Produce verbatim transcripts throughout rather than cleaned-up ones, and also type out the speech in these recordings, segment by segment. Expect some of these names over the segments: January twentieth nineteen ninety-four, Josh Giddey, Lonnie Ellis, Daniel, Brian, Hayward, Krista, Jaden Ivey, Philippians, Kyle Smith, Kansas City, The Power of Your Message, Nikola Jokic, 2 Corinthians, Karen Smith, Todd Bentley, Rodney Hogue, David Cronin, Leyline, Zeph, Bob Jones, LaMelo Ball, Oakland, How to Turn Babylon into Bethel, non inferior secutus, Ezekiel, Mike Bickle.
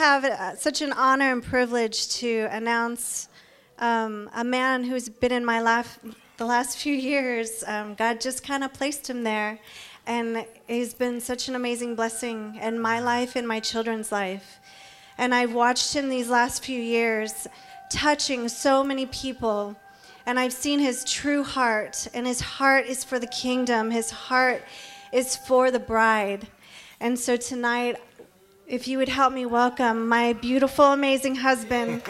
have uh, such an honor and privilege to announce um, a man who's been in my life the last few years. Um, God just kind of placed him there, and he's been such an amazing blessing in my life and my children's life. And I've watched him these last few years touching so many people, and I've seen his true heart, and his heart is for the kingdom. His heart is for the bride. And so tonight, if you would help me welcome my beautiful, amazing husband,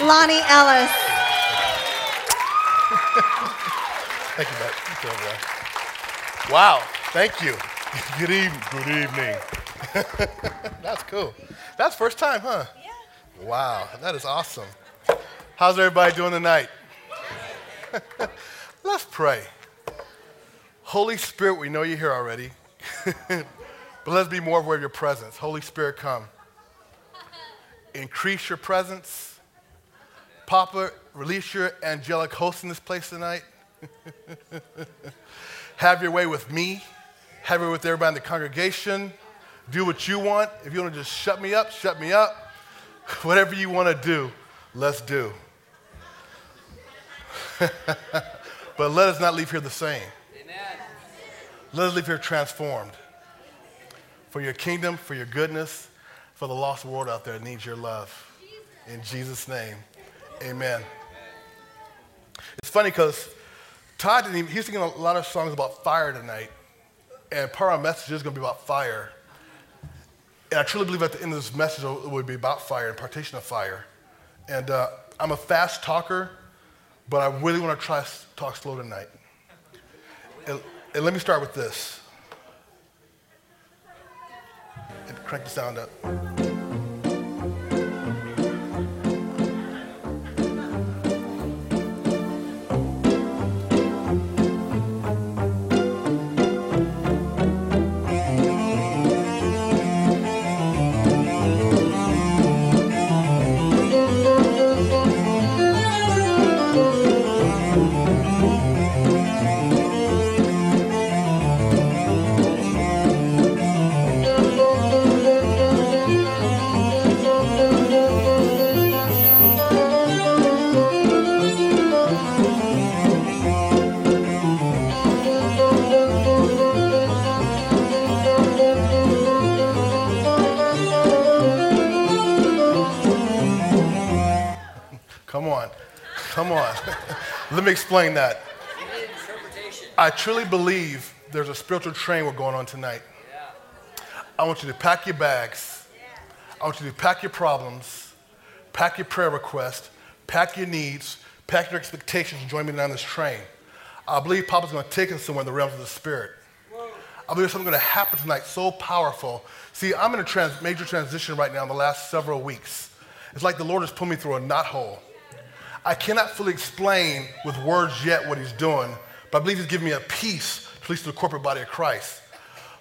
Lonnie Ellis. Thank you, Matt. So, uh, wow, thank you. Good evening. Good evening. That's cool. That's first time, huh? Yeah. Wow, that is awesome. How's everybody doing tonight? Let's pray. Holy Spirit, we know you're here already. But let's be more aware of your presence. Holy Spirit, come. Increase your presence. Papa, release your angelic host in this place tonight. Have your way with me. Have your way with everybody in the congregation. Do what you want. If you want to just shut me up, shut me up. Whatever you want to do, let's do. But let us not leave here the same. Let us leave here transformed for your kingdom, for your goodness, for the lost world out there that needs your love. In Jesus' name, amen. It's funny because Todd didn't even, he was singing a lot of songs about fire tonight, and part of my message is going to be about fire. And I truly believe at the end of this message it would be about fire and partition of fire. And uh, I'm a fast talker, but I really want to try to talk slow tonight. And, And let me start with this. And crank the sound up. Come on. Let me explain that. I truly believe there's a spiritual train we're going on tonight. Yeah. I want you to pack your bags. Yeah. I want you to pack your problems, pack your prayer requests, pack your needs, pack your expectations, and join me down this train. I believe Papa's going to take us somewhere in the realms of the Spirit. Whoa. I believe something's going to happen tonight so powerful. See, I'm in a trans- major transition right now in the last several weeks. It's like the Lord has pulled me through a knothole. I cannot fully explain with words yet what he's doing, but I believe he's giving me a peace to release to the corporate body of Christ.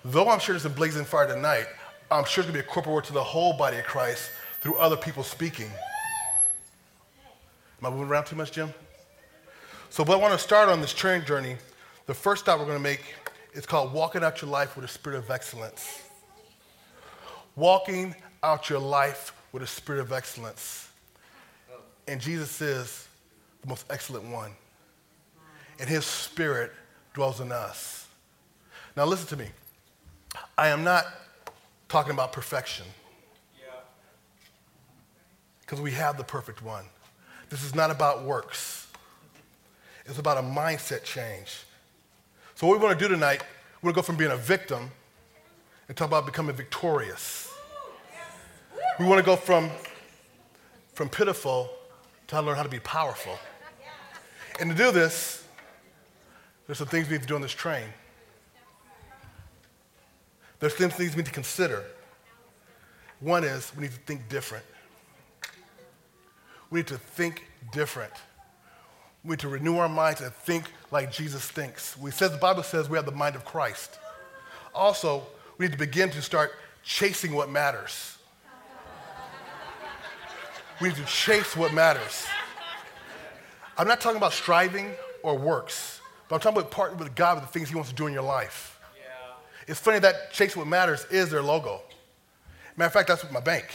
Though I'm sure there's a blazing fire tonight, I'm sure it's going to be a corporate word to the whole body of Christ through other people speaking. Am I moving around too much, Jim? So what I want to start on this train journey, the first stop we're going to make is called walking out your life with a spirit of excellence. Walking out your life with a spirit of excellence. And Jesus is the most excellent one. And his spirit dwells in us. Now listen to me. I am not talking about perfection. Because we have the perfect one. This is not about works. It's about a mindset change. So what we want to do tonight, we're going to go from being a victim and talk about becoming victorious. We want to go from, from pitiful to how to learn how to be powerful. And to do this, there's some things we need to do on this train. There's some things we need to consider. One is we need to think different. We need to think different. We need to renew our minds and think like Jesus thinks. We says, the Bible says we have the mind of Christ. Also, we need to begin to start chasing what matters. We need to chase what matters. I'm not talking about striving or works, but I'm talking about partnering with God with the things he wants to do in your life. Yeah. It's funny that Chase What Matters is their logo. Matter of fact, that's with my bank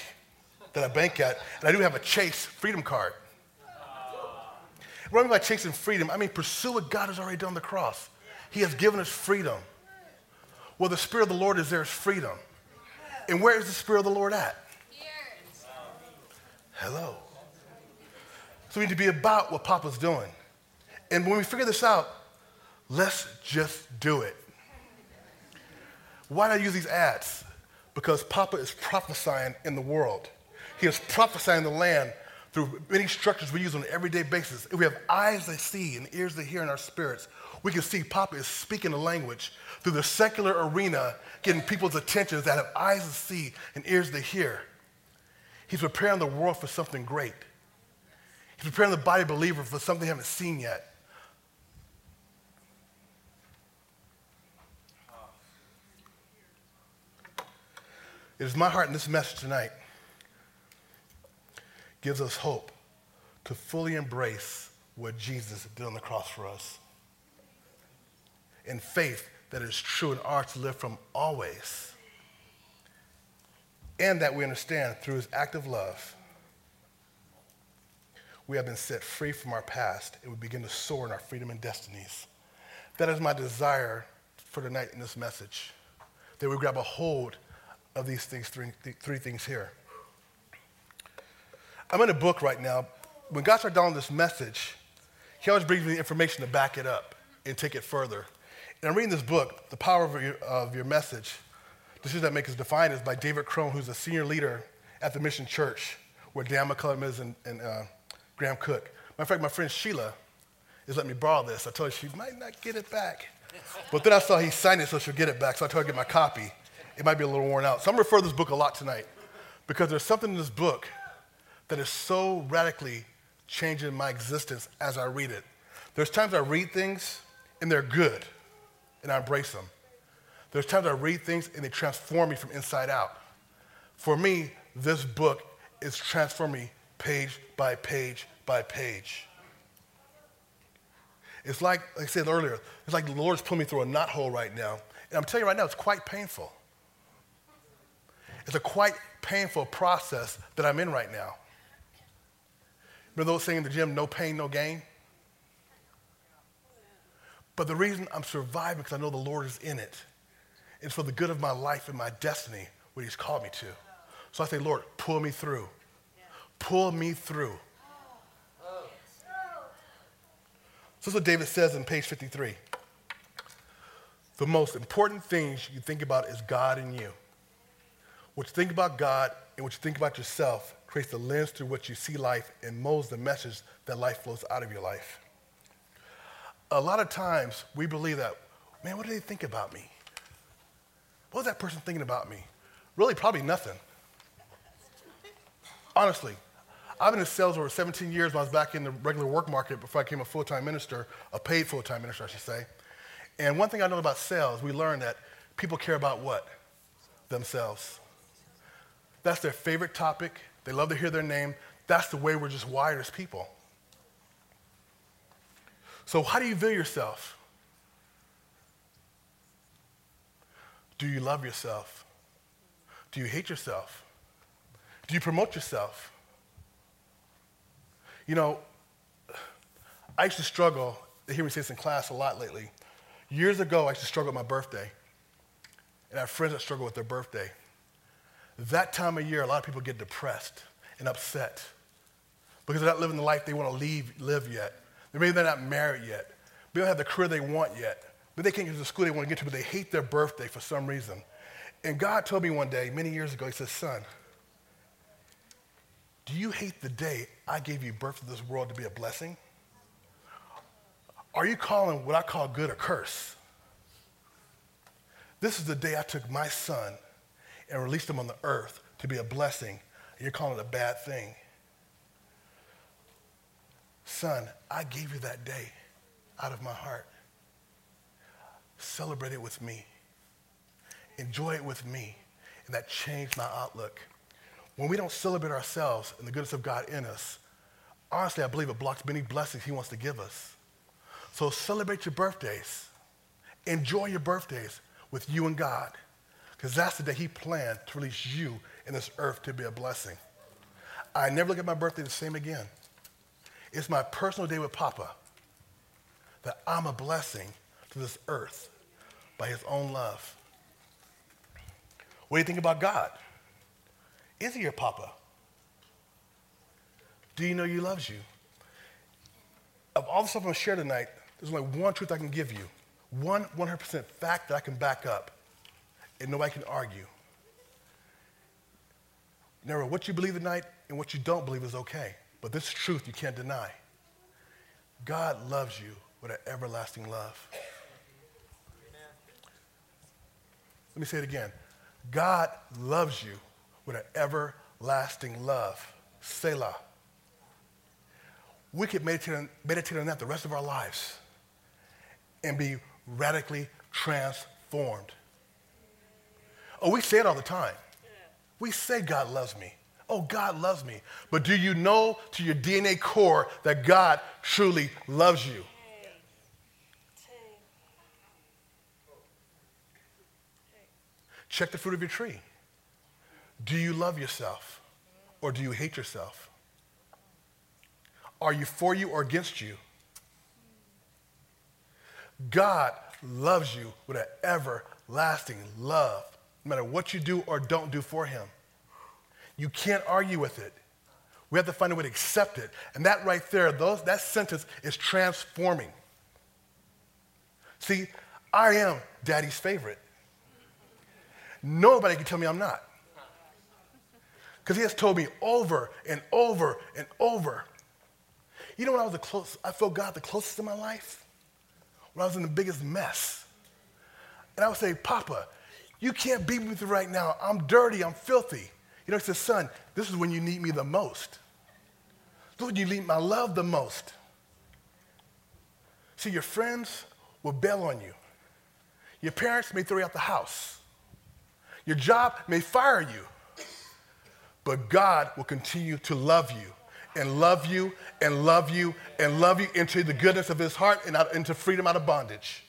that I bank at. And I do have a Chase Freedom card. What I mean by Chase and Freedom, I mean pursue what God has already done on the cross. He has given us freedom. Well, the Spirit of the Lord is there is freedom. And where is the Spirit of the Lord at? Hello. So we need to be about what Papa's doing. And when we figure this out, let's just do it. Why do I use these ads? Because Papa is prophesying in the world. He is prophesying the land through many structures we use on an everyday basis. If we have eyes that see and ears that hear in our spirits, we can see Papa is speaking a language through the secular arena, getting people's attention that have eyes that see and ears that hear. He's preparing the world for something great. He's preparing the body believer for something they haven't seen yet. It is my heart in this message tonight gives us hope to fully embrace what Jesus did on the cross for us in faith that is true and ours to live from always, and that we understand through his active love we have been set free from our past and we begin to soar in our freedom and destinies. That is my desire for tonight in this message, that we grab a hold of these things, three, th- three things here. I'm in a book right now. When God started down this message, he always brings me the information to back it up and take it further. And I'm reading this book, The Power of Your, of your Message. The Decisions That Make Us Defined is by David Cronin, who's a senior leader at the Mission Church, where Dan McCullough is and, and uh, Graham Cook. Matter of fact, my friend Sheila is letting me borrow this. I told her she might not get it back. But then I saw he signed it, so she'll get it back. So I told her to get my copy. It might be a little worn out. So I'm going to refer to this book a lot tonight because there's something in this book that is so radically changing my existence as I read it. There's times I read things and they're good and I embrace them. There's times I read things and they transform me from inside out. For me, this book is transforming me page by page by page. It's like, like I said earlier, it's like the Lord's pulling me through a knot hole right now. And I'm telling you right now, it's quite painful. It's a quite painful process that I'm in right now. Remember those saying in the gym, no pain, no gain? But the reason I'm surviving because I know the Lord is in it. It's for the good of my life and my destiny, what he's called me to. So I say, Lord, pull me through. Pull me through. So this is what David says on page fifty-three. The most important things you think about is God and you. What you think about God and what you think about yourself creates the lens through which you see life and molds the message that life flows out of your life. A lot of times we believe that, man, what do they think about me? What was that person thinking about me? Really, probably nothing. Honestly, I've been in sales over seventeen years when I was back in the regular work market before I became a full-time minister, a paid full-time minister, I should say. And one thing I know about sales, we learned that people care about what? Themselves. That's their favorite topic. They love to hear their name. That's the way we're just wired as people. So how do you view yourself? Do you love yourself? Do you hate yourself? Do you promote yourself? You know, I used to struggle, they hear me say this in class a lot lately. Years ago, I used to struggle with my birthday. And I have friends that struggle with their birthday. That time of year, a lot of people get depressed and upset because they're not living the life they want to leave, live yet. Maybe they're not married yet. They don't have the career they want yet. But they can't get to the school they want to get to, but they hate their birthday for some reason. And God told me one day, many years ago, he said, son, do you hate the day I gave you birth to this world to be a blessing? Are you calling what I call good a curse? This is the day I took my son and released him on the earth to be a blessing, and you're calling it a bad thing. Son, I gave you that day out of my heart. Celebrate it with me. Enjoy it with me. And that changed my outlook. When we don't celebrate ourselves and the goodness of God in us, honestly, I believe it blocks many blessings he wants to give us. So celebrate your birthdays. Enjoy your birthdays with you and God, because that's the day he planned to release you in this earth to be a blessing. I never look at my birthday the same again. It's my personal day with Papa that I'm a blessing to this earth by his own love. What do you think about God? Is he your Papa? Do you know he loves you? Of all the stuff I'm going to share tonight, there's only one truth I can give you. One 100% fact that I can back up and nobody can argue. Remember, what you believe tonight and what you don't believe is okay. But this truth you can't deny. God loves you with an everlasting love. Amen. Let me say it again. God loves you with an everlasting love. Selah. We could meditate on, meditate on that the rest of our lives and be radically transformed. Oh, we say it all the time. We say God loves me. Oh, God loves me. But do you know to your D N A core that God truly loves you? Check the fruit of your tree. Do you love yourself or do you hate yourself? Are you for you or against you? God loves you with an everlasting love, no matter what you do or don't do for him. You can't argue with it. We have to find a way to accept it. And that right there, those, that sentence is transforming. See, I am Daddy's favorite. Nobody can tell me I'm not. Because he has told me over and over and over. You know when I was the closest, I felt God the closest in my life? When I was in the biggest mess. And I would say, Papa, you can't be with me right now. I'm dirty. I'm filthy. You know, he says, son, this is when you need me the most. This is when you need my love the most. See, your friends will bail on you. Your parents may throw you out the house. Your job may fire you. But God will continue to love you and love you and love you and love you into the goodness of his heart and out, into freedom out of bondage.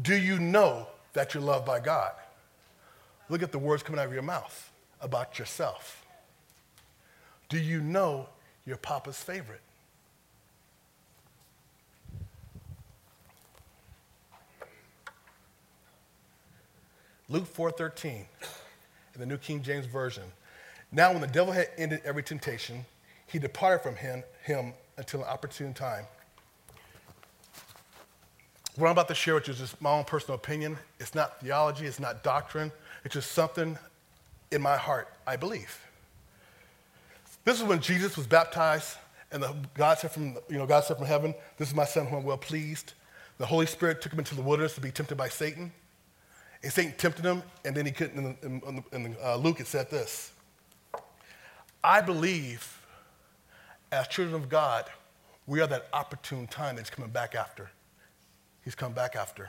Do you know that you're loved by God? Look at the words coming out of your mouth about yourself. Do you know your Papa's favorite? Luke four thirteen in the New King James Version. Now when the devil had ended every temptation, he departed from him, him until an opportune time. What I'm about to share with you is just my own personal opinion. It's not theology. It's not doctrine. It's just something in my heart I believe. This is when Jesus was baptized, and the, God said from you know God said from heaven, "This is my son whom I'm well pleased." The Holy Spirit took him into the wilderness to be tempted by Satan, and Satan tempted him, and then he couldn't. In, in, in uh, Luke, it said this. I believe, as children of God, we are that opportune time that's coming back after. He's come back after.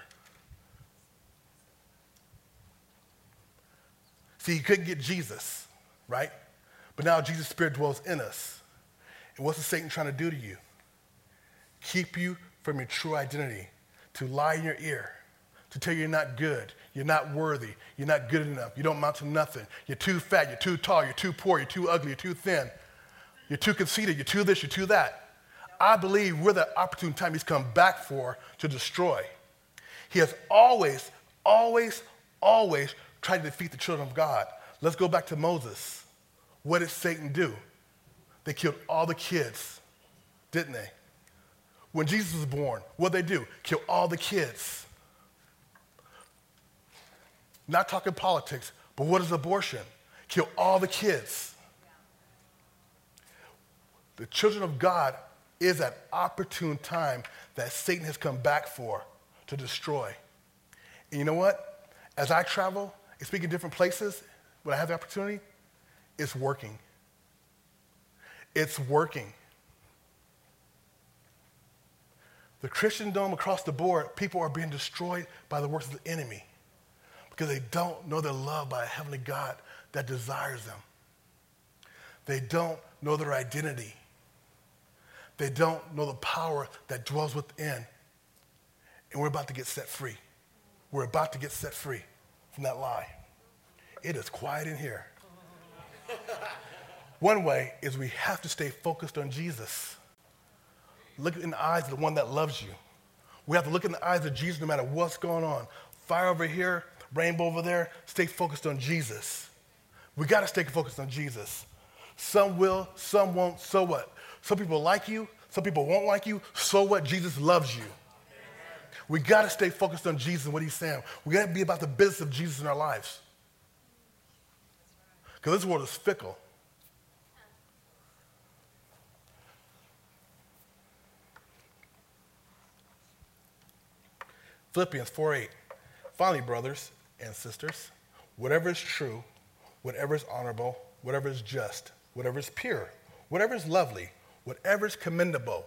See, you couldn't get Jesus, right? But now Jesus' spirit dwells in us. And what's the Satan trying to do to you? Keep you from your true identity, to lie in your ear, to tell you you're not good, you're not worthy, you're not good enough, you don't amount to nothing, you're too fat, you're too tall, you're too poor, you're too ugly, you're too thin, you're too conceited, you're too this, you're too that. I believe we're the opportune time he's come back for to destroy. He has always, always, always tried to defeat the children of God. Let's go back to Moses. What did Satan do? They killed all the kids, didn't they? When Jesus was born, what did they do? Kill all the kids. Not talking politics, but what is abortion? Kill all the kids. The children of God is an opportune time that Satan has come back for to destroy. And you know what? As I travel and speak in different places, when I have the opportunity, it's working. It's working. The Christendom across the board, people are being destroyed by the works of the enemy because they don't know they're loved by a heavenly God that desires them. They don't know their identity. They don't know the power that dwells within. And we're about to get set free. We're about to get set free from that lie. it is quiet in here. One way is we have to stay focused on Jesus. Look in the eyes of the one that loves you. We have to look in the eyes of Jesus no matter what's going on. Fire over here, rainbow over there. Stay focused on Jesus. We got to stay focused on Jesus. Some will, some won't, so what? Some people like you, some people won't like you, so what? Jesus loves you. We got to stay focused on Jesus and what he's saying. We got to be about the business of Jesus in our lives. Because this world is fickle. Philippians four eight. Finally, brothers and sisters, whatever is true, whatever is honorable, whatever is just, whatever is pure, whatever is lovely, whatever is commendable,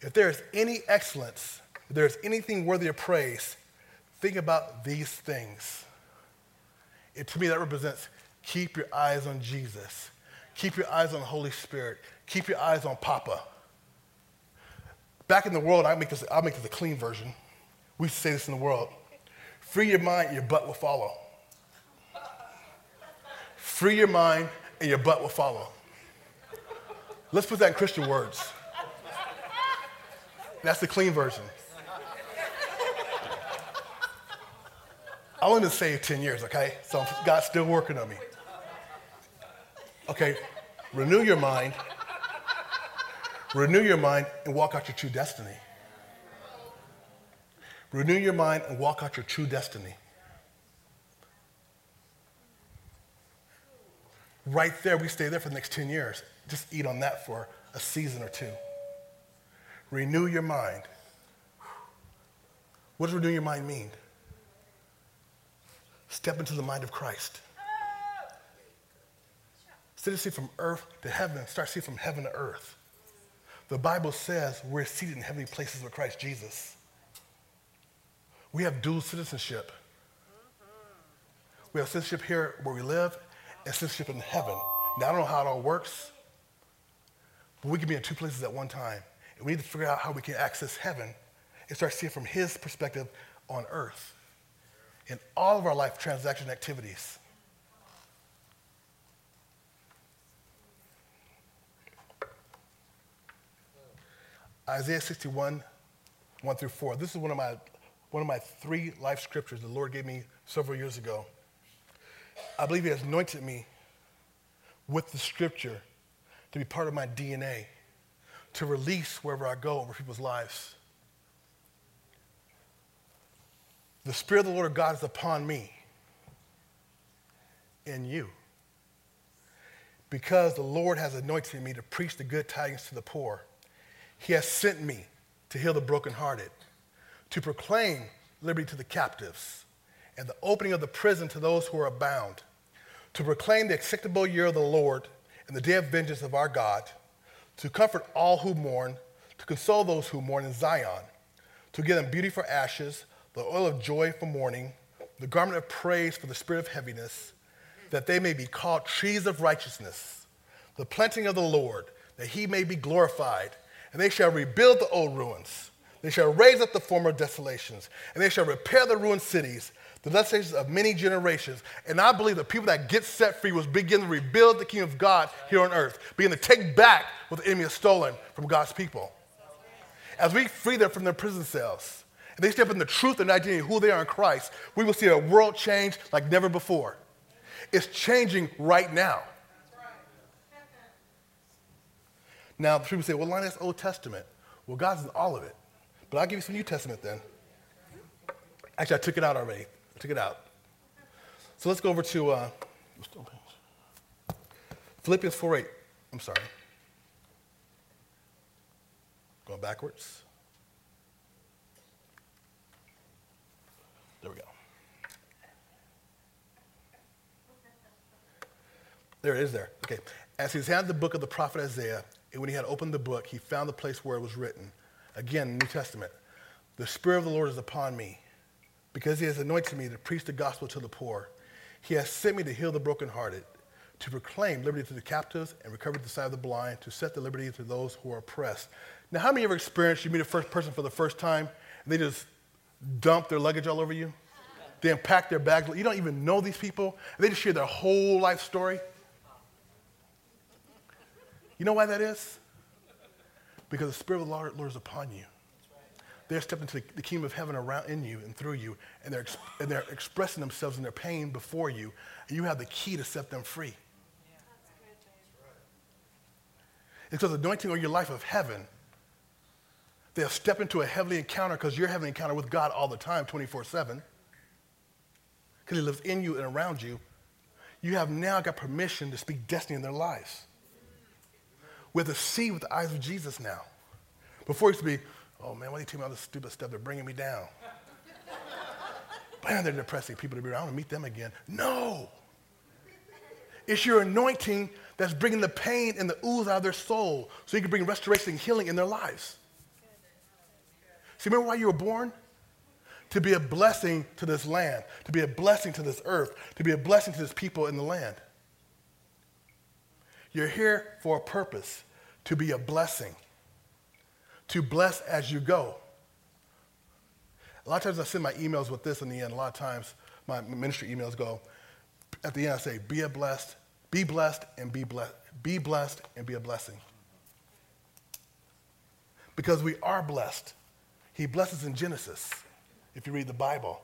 if there is any excellence, if there is anything worthy of praise, think about these things. It, to me, that represents keep your eyes on Jesus. Keep your eyes on the Holy Spirit. Keep your eyes on Papa. Back in the world, I make this, I'll make this a clean version. We say this in the world. Free your mind, your butt will follow. Free your mind, and your butt will follow. Let's put that in Christian words. That's the clean version. I only been saved ten years, okay? So God's still working on me. Okay, renew your mind. Renew your mind and walk out your true destiny. Renew your mind and walk out your true destiny. Right there, we stay there for the next ten years. Just eat on that for a season or two. Renew your mind. What does renew your mind mean? Step into the mind of Christ. Instead of seeing from earth to heaven, start seeing from heaven to earth. The Bible says we're seated in heavenly places with Christ Jesus. We have dual citizenship. We have citizenship here where we live and citizenship in heaven. Now, I don't know how it all works, but we can be in two places at one time. And we need to figure out how we can access heaven and start seeing from his perspective on earth in all of our life transaction activities. Isaiah sixty-one, one through four. This is one of my One of my three life scriptures the Lord gave me several years ago. I believe he has anointed me with the scripture to be part of my D N A, to release wherever I go over people's lives. The Spirit of the Lord God is upon me and you, because the Lord has anointed me to preach the good tidings to the poor. He has sent me to heal the brokenhearted, to proclaim liberty to the captives and the opening of the prison to those who are bound, to proclaim the acceptable year of the Lord and the day of vengeance of our God, to comfort all who mourn, to console those who mourn in Zion, to give them beauty for ashes, the oil of joy for mourning, the garment of praise for the spirit of heaviness, that they may be called trees of righteousness, the planting of the Lord, that he may be glorified, and they shall rebuild the old ruins. They shall raise up the former desolations, and they shall repair the ruined cities, the desolations of many generations. And I believe the people that get set free will begin to rebuild the kingdom of God here on earth, begin to take back what the enemy has stolen from God's people. As we free them from their prison cells, and they step in the truth and identity of who they are in Christ, we will see a world change like never before. It's changing right now. Now, people say, well, Lonnie, that's Old Testament. Well, God's in all of it. But I'll give you some New Testament then. Actually, I took it out already. I took it out. So let's go over to uh, Philippians four eight. I'm sorry. Going backwards. There we go. There it is there. Okay. As he had the book of the prophet Isaiah, and when he had opened the book, he found the place where it was written. Again, New Testament. The Spirit of the Lord is upon me, because he has anointed me to preach the gospel to the poor. He has sent me to heal the brokenhearted, to proclaim liberty to the captives and recovery to the sight of the blind, to set the liberty to those who are oppressed. Now, how many ever experienced you meet a first person for the first time and they just dump their luggage all over you? They unpack their bags. You don't even know these people. They just share their whole life story. You know why that is? Because the Spirit of the Lord, Lord is upon you. They're stepping into the kingdom of heaven around in you and through you, and they're, and they're expressing themselves in their pain before you, and you have the key to set them free. Yeah. And so the anointing on your life of heaven, they'll step into a heavenly encounter because you're having an encounter with God all the time, twenty-four seven, because He lives in you and around you. You have now got permission to speak destiny in their lives. We have to see with the eyes of Jesus now. Before it used to be, oh, man, why are they telling me all this stupid stuff? They're bringing me down. Man, they're depressing people to be around. I want to meet them again. No. It's your anointing that's bringing the pain and the ooze out of their soul so you can bring restoration and healing in their lives. See, remember why you were born? To be a blessing to this land, to be a blessing to this earth, to be a blessing to this people in the land. You're here for a purpose, to be a blessing. To bless as you go. A lot of times I send my emails with this in the end. A lot of times my ministry emails go, at the end I say, be a blessed, be blessed and be blessed, be blessed and be a blessing. Because we are blessed. He blesses in Genesis, if you read the Bible.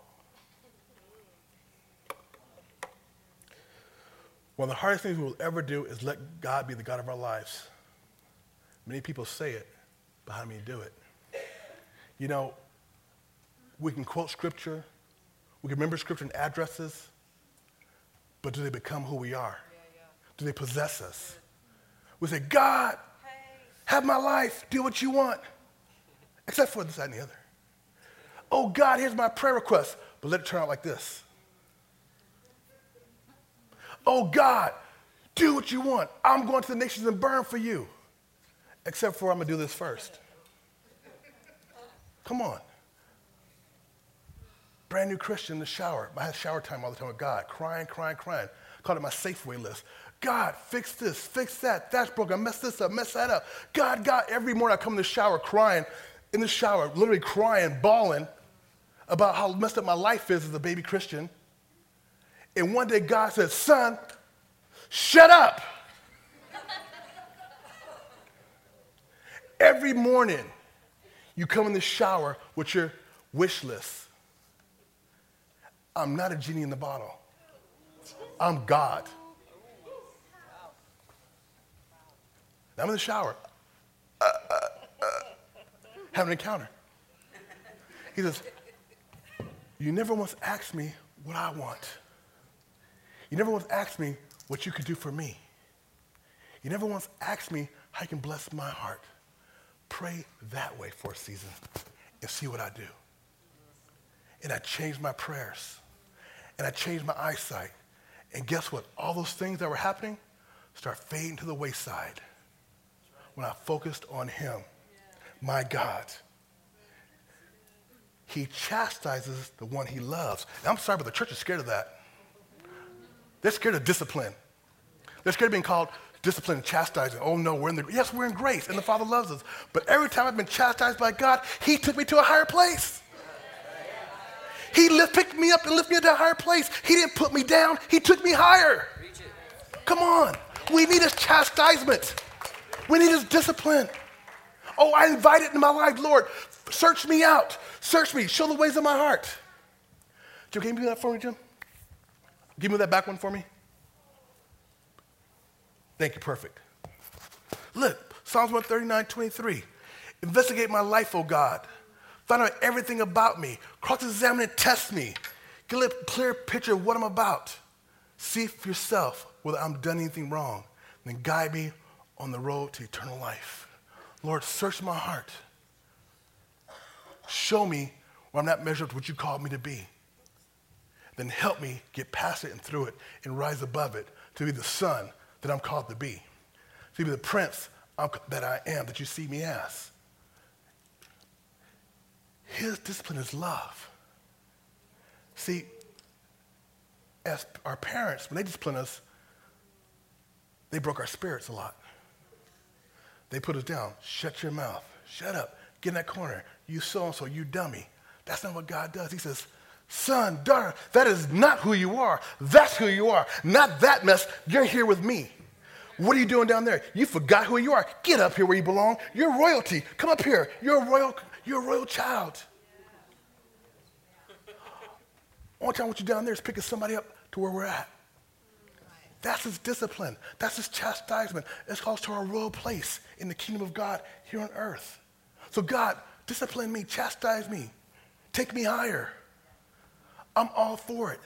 One of the hardest things we will ever do is let God be the God of our lives. Many people say it. But how do you do it? You know, we can quote scripture, we can remember scripture and addresses, but do they become who we are? Yeah, yeah. Do they possess us? We say, God, hey. Have my life, do what you want, except for this, that, and the other. Oh, God, here's my prayer request, but let it turn out like this. Oh, God, do what you want. I'm going to the nations and burn for you. Except for I'm going to do this first. Come on. Brand new Christian in the shower. I have shower time all the time with God. Crying, crying, crying. Called it my Safeway list. God, fix this, fix that. That's broken. Mess this up, mess that up. God, God, every morning I come in the shower crying, in the shower, literally crying, bawling about how messed up my life is as a baby Christian. And one day God says, son, shut up. Every morning, you come in the shower with your wish list. I'm not a genie in the bottle. I'm God. I'm in the shower. Uh, uh, uh, have an encounter. He says, you never once asked me what I want. You never once asked me what you could do for me. You never once asked me how you can bless my heart. Pray that way for a season and see what I do. And I changed my prayers. And I changed my eyesight. And guess what? All those things that were happening start fading to the wayside when I focused on Him, my God. He chastises the one He loves. And I'm sorry, but the church is scared of that. They're scared of discipline. They're scared of being called discipline and chastising. Oh no, we're in the, yes, we're in grace and the Father loves us. But every time I've been chastised by God, He took me to a higher place. He lift, picked me up and lifted me to a higher place. He didn't put me down. He took me higher. Come on. We need His chastisement. We need His discipline. Oh, I invite it in my life, Lord. Search me out. Search me. Show the ways of my heart. Jim, can you do that for me, Jim? Give me that back one for me. Thank you, perfect. Look, Psalms one thirty-nine, twenty-three. Investigate my life, O God. Find out everything about me. Cross-examine and test me. Get a clear picture of what I'm about. See for yourself whether I'm done anything wrong. And then guide me on the road to eternal life. Lord, search my heart. Show me where I'm not measured to what you called me to be. Then help me get past it and through it and rise above it to be the son that I'm called to be, to be the prince I'm, that I am, that you see me as. His discipline is love. See, as our parents, when they discipline us, they broke our spirits a lot. They put us down. Shut your mouth. Shut up. Get in that corner. You so-and-so, you dummy. That's not what God does. He says, son, daughter. That is not who you are. That's who you are. Not that mess. You're here with me. What are you doing down there? You forgot who you are. Get up here where you belong. You're royalty. Come up here. You're a royal, you're a royal child. All I want you down there is picking somebody up to where we're at. That's his discipline. That's his chastisement. It's called to our royal place in the kingdom of God here on earth. So God, discipline me, chastise me, take me higher. I'm all for it.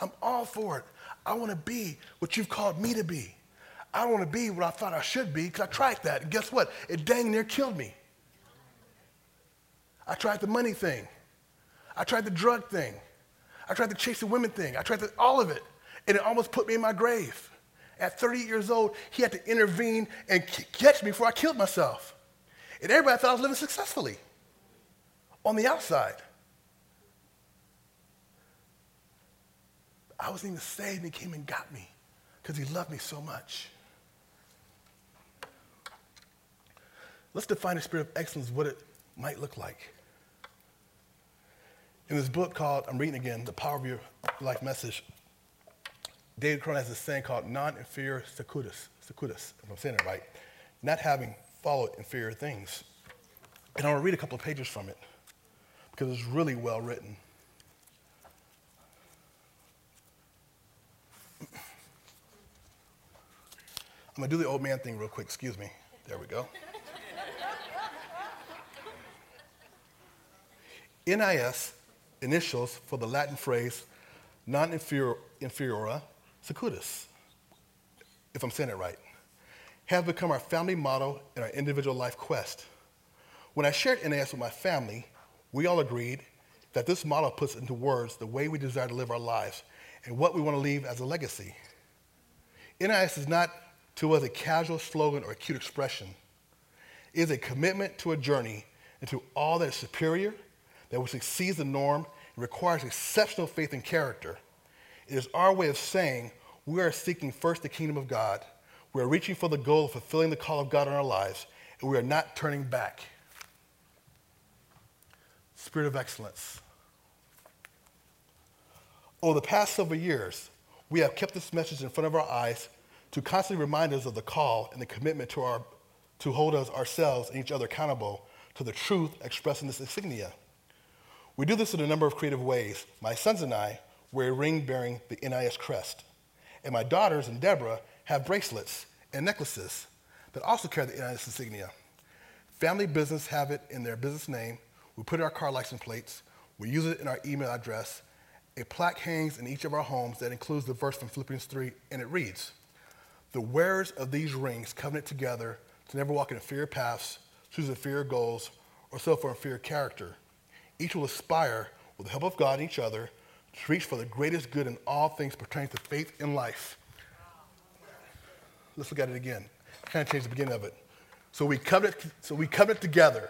I'm all for it. I want to be what you've called me to be. I want to be what I thought I should be because I tried that. And guess what? It dang near killed me. I tried the money thing. I tried the drug thing. I tried the chasing women thing. I tried the, all of it. And it almost put me in my grave. At thirty-eight years old, he had to intervene and c- catch me before I killed myself. And everybody thought I was living successfully on the outside. I wasn't even saved, and he came and got me because he loved me so much. Let's define the spirit of excellence, what it might look like. In this book called, I'm reading again, The Power of Your Life Message, David Cronin has this saying called non inferior secutus, secutus, if I'm saying it right, not having followed inferior things. And I want to read a couple of pages from it because it's really well written. I'm going to do the old man thing real quick. Excuse me. There we go. N I S, initials for the Latin phrase non inferior secutus, if I'm saying it right, have become our family motto in our individual life quest. When I shared N A S with my family, we all agreed that this motto puts into words the way we desire to live our lives and what we want to leave as a legacy. N I S is not to us a casual slogan or a cute expression. It is a commitment to a journey into all that is superior, that which exceeds the norm and requires exceptional faith and character. It is our way of saying we are seeking first the kingdom of God. We are reaching for the goal of fulfilling the call of God in our lives, and we are not turning back. Spirit of excellence. Over the past several years, we have kept this message in front of our eyes to constantly remind us of the call and the commitment to our to hold us ourselves and each other accountable to the truth expressed in this insignia. We do this in a number of creative ways. My sons and I wear a ring bearing the N I S crest. And my daughters and Deborah have bracelets and necklaces that also carry the N I S insignia. Family business have it in their business name. We put it in our car license plates. We use it in our email address. A plaque hangs in each of our homes that includes the verse from Philippians three, and it reads, "The wearers of these rings covenant together to never walk in inferior paths, choose inferior goals, or settle for inferior character. Each will aspire, with the help of God and each other, to reach for the greatest good in all things pertaining to faith and life." Let's look at it again. Kind of change the beginning of it. So we covenant, so we covenant together,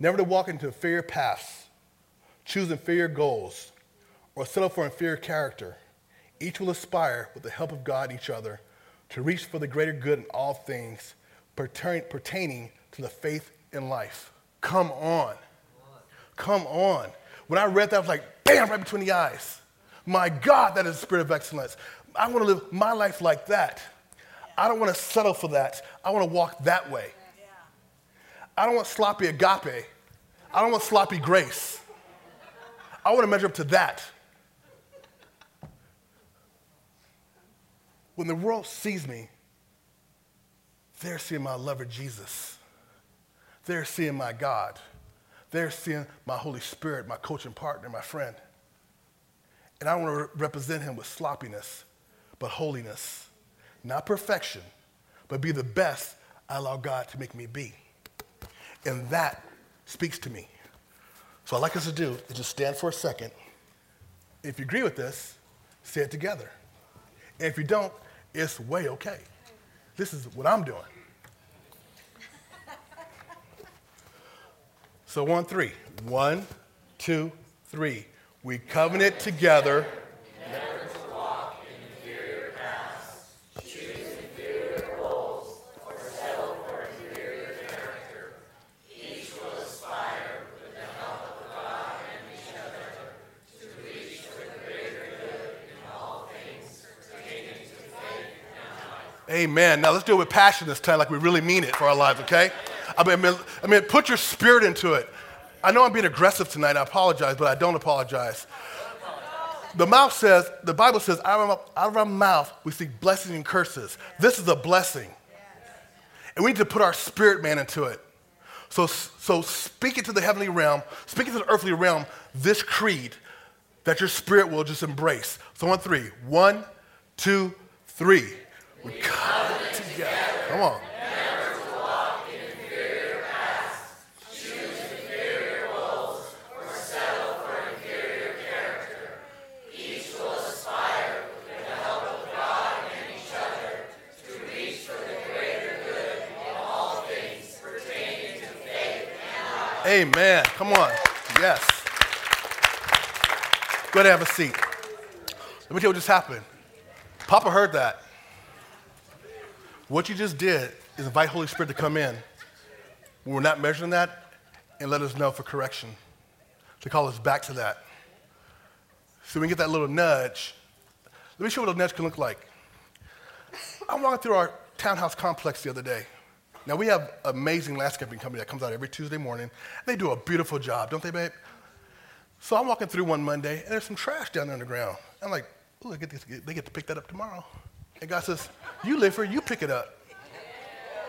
never to walk into inferior paths, choose inferior goals, or settle for inferior character. Each will aspire, with the help of God and each other, to reach for the greater good in all things pertain, pertaining to the faith and life. Come on. Come on. When I read that, I was like, bam, right between the eyes. My God, that is the spirit of excellence. I want to live my life like that. I don't want to settle for that. I want to walk that way. I don't want sloppy agape. I don't want sloppy grace. I want to measure up to that. When the world sees me, they're seeing my lover Jesus. They're seeing my God. They're seeing my Holy Spirit, my coach and partner, my friend. And I want to represent him with sloppiness, but holiness. Not perfection, but be the best I allow God to make me be. And that speaks to me. So what I'd like us to do is just stand for a second. If you agree with this, say it together. And if you don't, it's way okay. This is what I'm doing. So one, three. One, two, three. We covenant together. Never to walk in inferior paths, choose inferior goals, or settle for inferior character. Each will aspire with the help of God and each other Amen. Now let's do it with passion this time, like we really mean it for our lives, okay? I mean, I mean, put your spirit into it. I know I'm being aggressive tonight. I apologize, but I don't apologize. The mouth says, the Bible says, out of our mouth we seek blessings and curses. This is a blessing. And we need to put our spirit man into it. So, so speak it to the heavenly realm, speak it to the earthly realm, this creed that your spirit will just embrace. So on three. One, two, three. We come together. Come on. Amen. Come on. Yes. Go ahead and have a seat. Let me tell you what just happened. Papa heard that. What you just did is invite Holy Spirit to come in. We're not measuring that, and let us know for correction. To call us back to that. So we can get that little nudge. Let me show you what a nudge can look like. I walked through our townhouse complex the other day. Now, we have an amazing landscaping company that comes out every Tuesday morning. They do a beautiful job, don't they, babe? So I'm walking through one Monday, and there's some trash down there on the ground. I'm like, oh, they get to pick that up tomorrow. And God says, you live for it, you pick it up.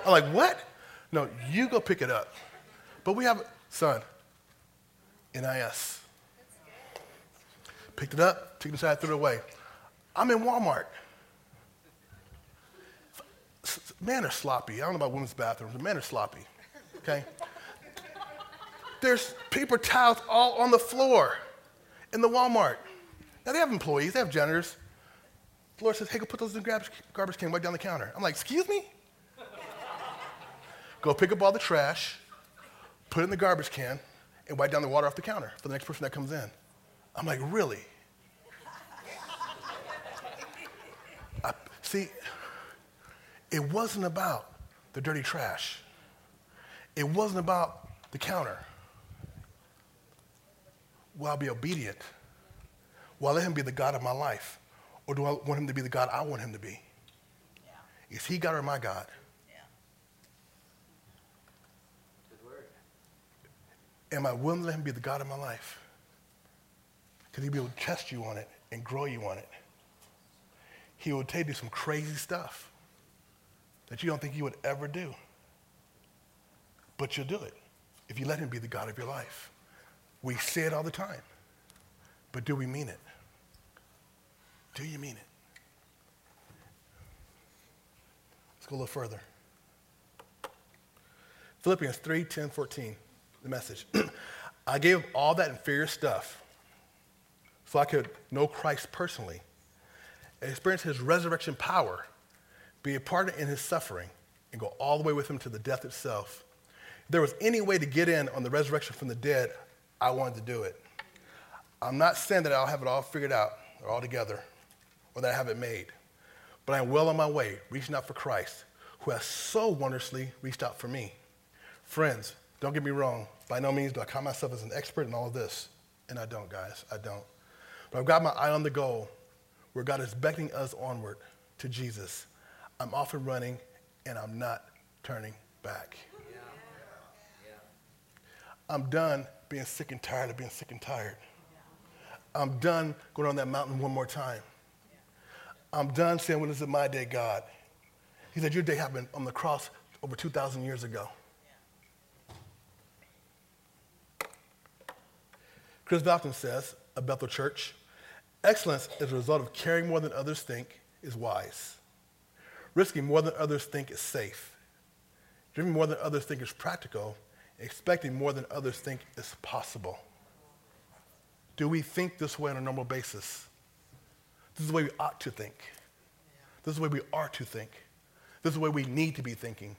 I'm like, what? No, you go pick it up. But we have, son, N I S. Picked it up, took it inside, threw it away. I'm in Walmart. Men are sloppy. I don't know about women's bathrooms, but men are sloppy, okay? There's paper towels all on the floor in the Walmart. Now, they have employees. They have janitors. The Lord says, hey, go put those in the garbage, garbage can right down the counter. I'm like, excuse me? Go pick up all the trash, put it in the garbage can, and wipe down the water off the counter for the next person that comes in. I'm like, really? I, see... It wasn't about the dirty trash. It wasn't about the counter. Will I be obedient? Will I let him be the God of my life? Or do I want him to be the God I want him to be? Yeah. Is he God or my God? Yeah. Good word. Am I willing to let him be the God of my life? Because he'll be able to test you on it and grow you on it. He will tell you some crazy stuff that you don't think you would ever do. But you'll do it if you let him be the God of your life. We say it all the time. But do we mean it? Do you mean it? Let's go a little further. Philippians three, ten, fourteen, the message. I gave up all that inferior stuff so I could know Christ personally and experience his resurrection power, be a partner in his suffering, and go all the way with him to the death itself. If there was any way to get in on the resurrection from the dead, I wanted to do it. I'm not saying that I'll have it all figured out or all together or that I have it made, but I am well on my way, reaching out for Christ, who has so wondrously reached out for me. Friends, don't get me wrong. By no means do I count myself as an expert in all of this, and I don't, guys. I don't. But I've got my eye on the goal where God is beckoning us onward to Jesus. I'm off and running, and I'm not turning back. Yeah. Yeah. I'm done being sick and tired of being sick and tired. Yeah. I'm done going on that mountain one more time. Yeah. I'm done saying, well, this is my day, God. He said, your day happened on the cross over two thousand years ago. Yeah. Chris Dalton says, at Bethel Church, excellence is a result of caring more than others think is wise. Risking more than others think is safe. Dreaming more than others think is practical. Expecting more than others think is possible. Do we think this way on a normal basis? This is the way we ought to think. This is the way we are to think. This is the way we need to be thinking.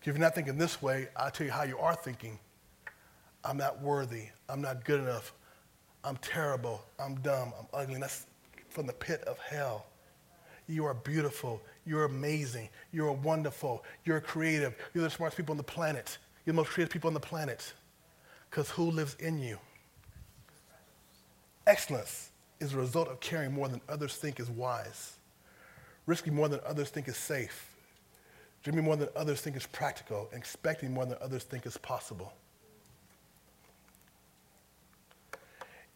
If you're not thinking this way, I'll tell you how you are thinking. I'm not worthy. I'm not good enough. I'm terrible. I'm dumb. I'm ugly. And that's from the pit of hell. You are beautiful. You're amazing. You're wonderful. You're creative. You're the smartest people on the planet. You're the most creative people on the planet. Because who lives in you? Excellence is a result of caring more than others think is wise. risking more than others think is safe, dreaming more than others think is practical, and expecting more than others think is possible.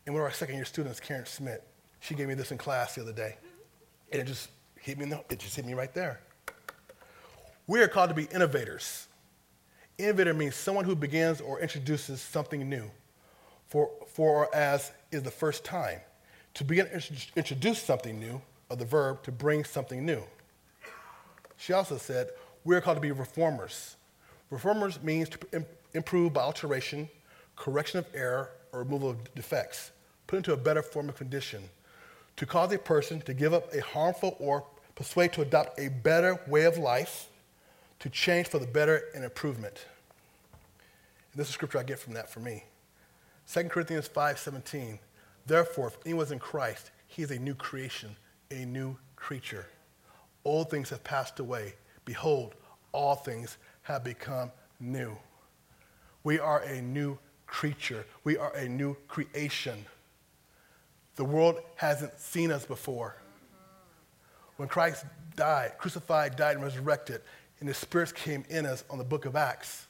And one of our second year students, Karen Smith, she gave me this in class the other day. And it just hit me, in the, it just hit me right there. We are called to be innovators. Innovator means someone who begins or introduces something new for, for or as is the first time. To begin to introduce something new, or the verb to bring something new. She also said, we are called to be reformers. Reformers means to improve by alteration, correction of error, or removal of defects, put into a better form of condition, to cause a person to give up a harmful or persuade to adopt a better way of life, to change for the better and improvement. And this is scripture I get from that for me. Second Corinthians five seventeen, therefore, if anyone is in Christ, he is a new creation, a new creature. Old things have passed away. Behold, all things have become new. We are a new creature. We are a new creation. The world hasn't seen us before. When Christ died, crucified, died, and resurrected, and his spirits came in us on the book of Acts,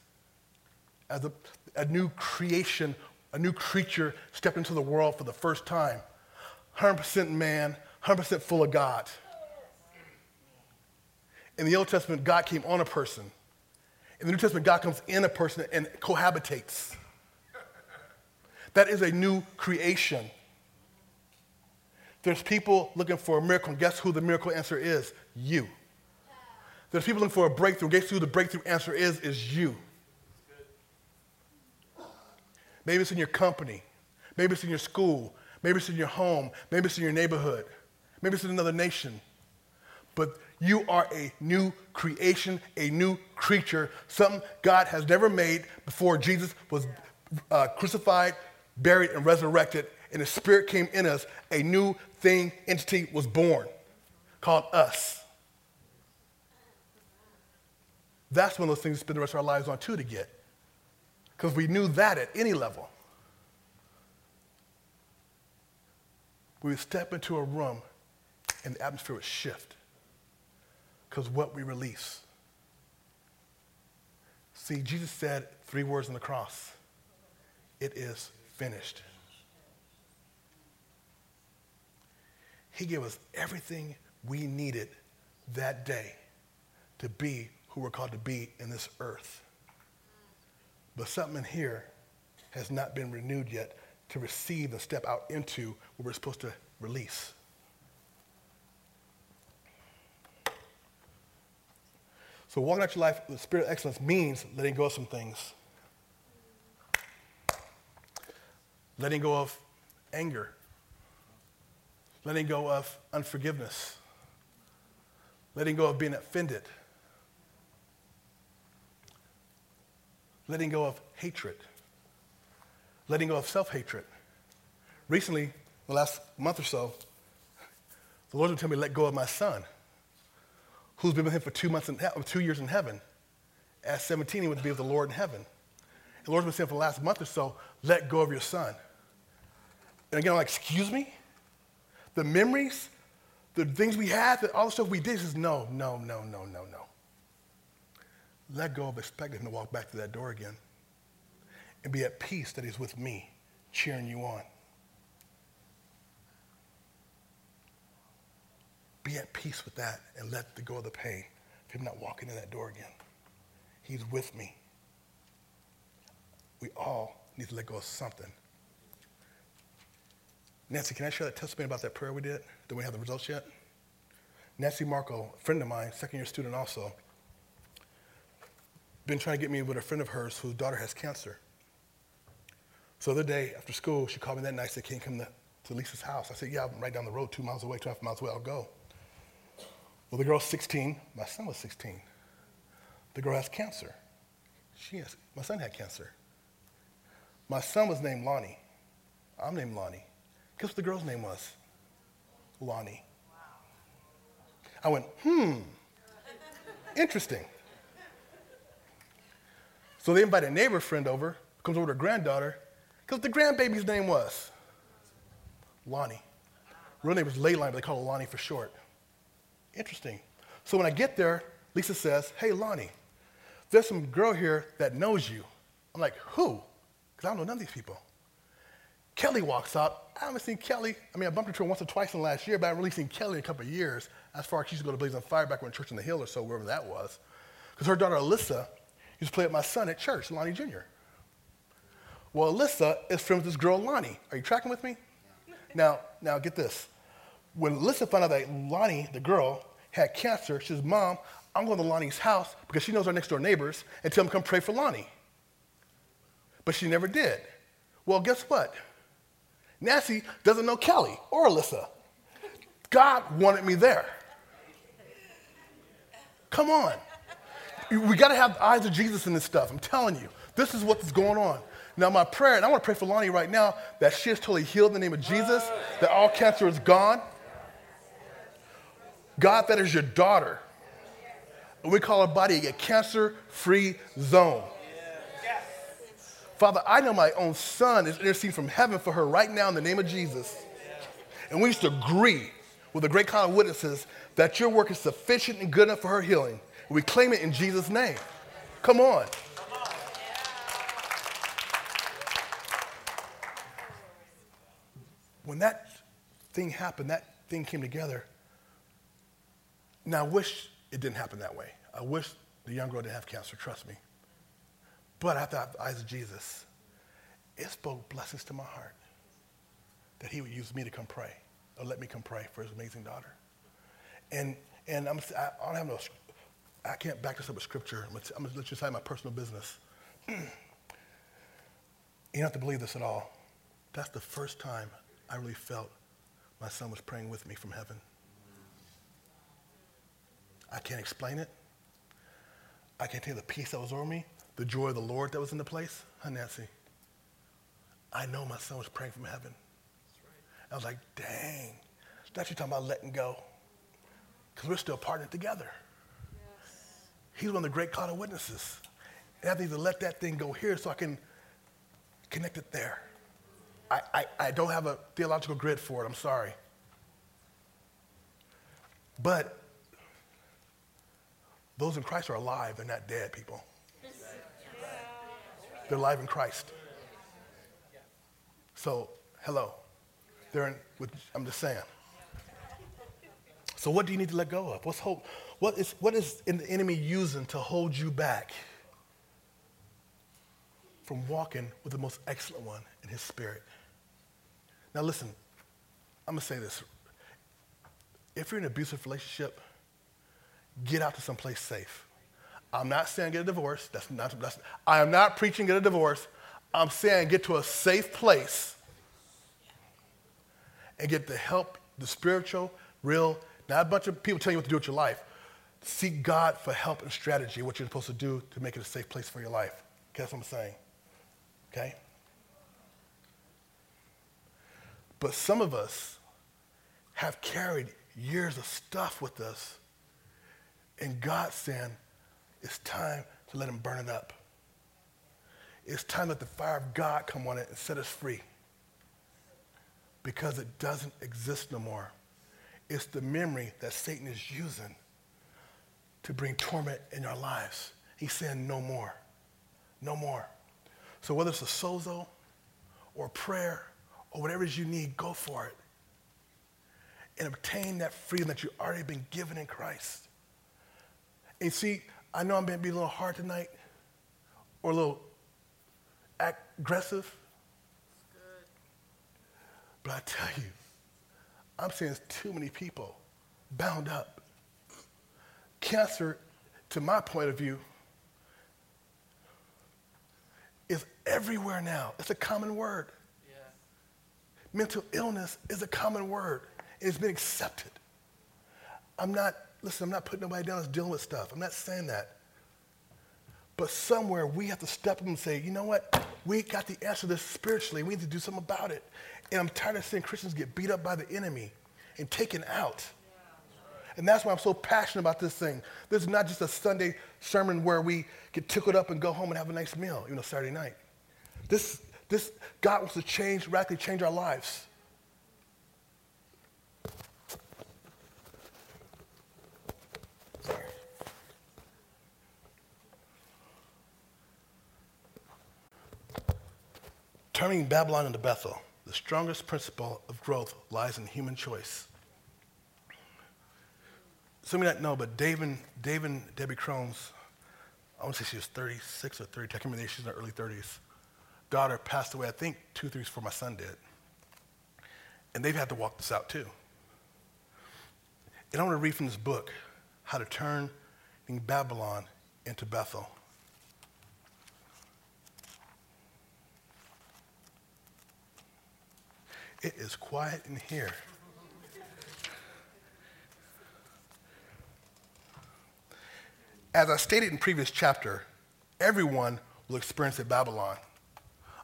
as a, a new creation, a new creature stepped into the world for the first time. one hundred percent man, one hundred percent full of God. In the Old Testament, God came on a person. In the New Testament, God comes in a person and cohabitates. That is a new creation. There's people looking for a miracle, and guess who the miracle answer is? You. There's people looking for a breakthrough, guess who the breakthrough answer is? Is you. Maybe it's in your company. Maybe it's in your school. Maybe it's in your home. Maybe it's in your neighborhood. Maybe it's in another nation. But you are a new creation, a new creature, something God has never made before Jesus was uh, crucified, buried, and resurrected, and his spirit came in us. A new thing, entity was born called us. That's one of those things we spend the rest of our lives on too to get, because we knew that at any level. We would step into a room and the atmosphere would shift, because what we release. See, Jesus said three words on the cross. It is finished. He gave us everything we needed that day to be who we're called to be in this earth. But something in here has not been renewed yet to receive and step out into what we're supposed to release. So walking out your life with spirit of excellence means letting go of some things. Letting go of anger. Letting go of unforgiveness. Letting go of being offended. Letting go of hatred. Letting go of self-hatred. Recently, the last month or so, the Lord would tell me to let go of my son, who's been with him for two months in he- two years in heaven. At seventeen, he would be with the Lord in heaven. And the Lord's been saying for the last month or so, let go of your son. And again, I'm like, excuse me? The memories, the things we had, the, all the stuff we did, he says, no, no, no, no, no, no. Let go of expecting him to walk back to that door again and be at peace that he's with me, cheering you on. Be at peace with that and let go of the pain of him not walking in that door again. He's with me. We all need to let go of something. Nancy, can I share that testimony about that prayer we did? Do we have the results yet? Nancy Marco, a friend of mine, second year student also, been trying to get me with a friend of hers whose daughter has cancer. So the other day after school, she called me that night and said, can you come to, to Lisa's house? I said, yeah, I'm right down the road, two miles away, two and a half miles away, I'll go. Well, the girl's sixteen. My son was sixteen. The girl has cancer. She has, my son had cancer. My son was named Lonnie. I'm named Lonnie. Guess what the girl's name was? Lonnie. Wow. I went, hmm, interesting. So they invite a neighbor friend over, comes over to her granddaughter, because the grandbaby's name was Lonnie. Real name was Leyline, but they call her Lonnie for short. Interesting. So when I get there, Lisa says, hey, Lonnie, there's some girl here that knows you. I'm like, who? Because I don't know none of these people. Kelly walks up. I haven't seen Kelly. I mean, I bumped into her once or twice in the last year, but I haven't really seen Kelly in a couple of years, as far as she used to go to Blaze on Fire back when Church on the Hill or so, wherever that was. Because her daughter, Alyssa, used to play with my son at church, Lonnie Junior Well, Alyssa is friends with this girl, Lonnie. Are you tracking with me? Yeah. Now, now get this. When Alyssa found out that Lonnie, the girl, had cancer, she says, Mom, I'm going to Lonnie's house because she knows our next door neighbors and tell them to come pray for Lonnie. But she never did. Well, guess what? Nancy doesn't know Kelly or Alyssa. God wanted me there. Come on. We got to have the eyes of Jesus in this stuff. I'm telling you. This is what's going on. Now, my prayer, and I want to pray for Lonnie right now, that she is totally healed in the name of Jesus, that all cancer is gone. God, that is your daughter. And we call our body a cancer-free zone. Father, I know my own son is interceding from heaven for her right now in the name of Jesus. And we used to agree with a great cloud of witnesses that your work is sufficient and good enough for her healing. We claim it in Jesus' name. Come on. Come on. When that thing happened, that thing came together. Now, I wish it didn't happen that way. I wish the young girl didn't have cancer, trust me. But after I have the eyes of Jesus, it spoke blessings to my heart that he would use me to come pray, or let me come pray for his amazing daughter. And and I'm I don't have no, I can't back this up with scripture. I'm gonna, I'm gonna let you inside my personal business. You don't have to believe this at all. That's the first time I really felt my son was praying with me from heaven. I can't explain it. I can't tell you the peace that was over me, the joy of the Lord that was in the place. Huh, Nancy? I know my son was praying from heaven. That's right. I was like, dang, that's you talking about letting go. Because we're still partnered together. Yes. He's one of the great cloud of witnesses. And I need to let that thing go here so I can connect it there. I, I, I don't have a theological grid for it. I'm sorry. But those in Christ are alive. They're not dead, people. They're alive in Christ. So, hello. They're in, with, I'm just saying. So what do you need to let go of? What's hold, what is what is in the enemy using to hold you back from walking with the most excellent one in his spirit? Now listen, I'm going to say this. If you're in an abusive relationship, get out to someplace safe. I'm not saying get a divorce. That's not. That's, I am not preaching get a divorce. I'm saying get to a safe place and get the help, the spiritual, real, not a bunch of people telling you what to do with your life. Seek God for help and strategy, what you're supposed to do to make it a safe place for your life. Okay, that's what I'm saying. Okay? But some of us have carried years of stuff with us, and God's saying, it's time to let him burn it up. It's time to let the fire of God come on it and set us free. Because it doesn't exist no more. It's the memory that Satan is using to bring torment in our lives. He's saying no more. No more. So whether it's a sozo or prayer or whatever it is you need, go for it. And obtain that freedom that you've already been given in Chrisst. And see, I know I'm going to be a little hard tonight or a little aggressive. Good. But I tell you, I'm seeing too many people bound up. Cancer, to my point of view, is everywhere now. It's a common word. Yeah. Mental illness is a common word. It's been accepted. I'm not Listen, I'm not putting nobody down that's dealing with stuff. I'm not saying that. But somewhere we have to step up and say, you know what? We got the answer to this spiritually. We need to do something about it. And I'm tired of seeing Christians get beat up by the enemy and taken out. And that's why I'm so passionate about this thing. This is not just a Sunday sermon where we get tickled up and go home and have a nice meal, even though Saturday night. This, this God wants to change, radically change our lives. turning Babylon into Bethel, the strongest principle of growth lies in human choice. Some of you might know, but Dave and, Dave and Debbie Crohn's, I want to say she was thirty-six or thirty-two, I can't remember, she's in her early thirties. Daughter passed away, I think, two, three years before my son did. And they've had to walk this out too. And I want to read from this book, How to Turn Babylon into Bethel. It is quiet in here. As I stated in previous chapter, everyone will experience a Babylon.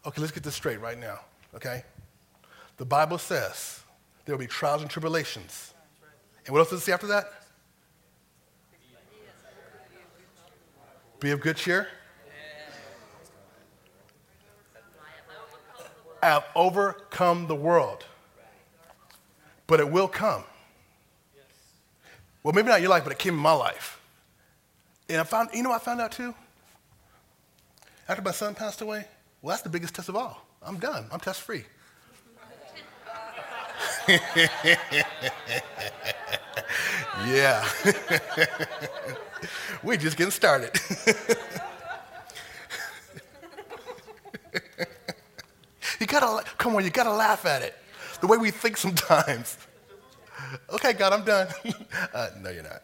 Okay, let's get this straight right now, okay? The Bible says there will be trials and tribulations. And what else does it say after that? Be of good cheer. I have overcome the world. But it will come. Well, maybe not your life, but it came in my life. And I found, you know what I found out too? After my son passed away, well, that's the biggest test of all. I'm done. I'm test free. Yeah. We're just getting started. You gotta, come on, you gotta laugh at it. The way we think sometimes. Okay, God, I'm done. uh, no, you're not.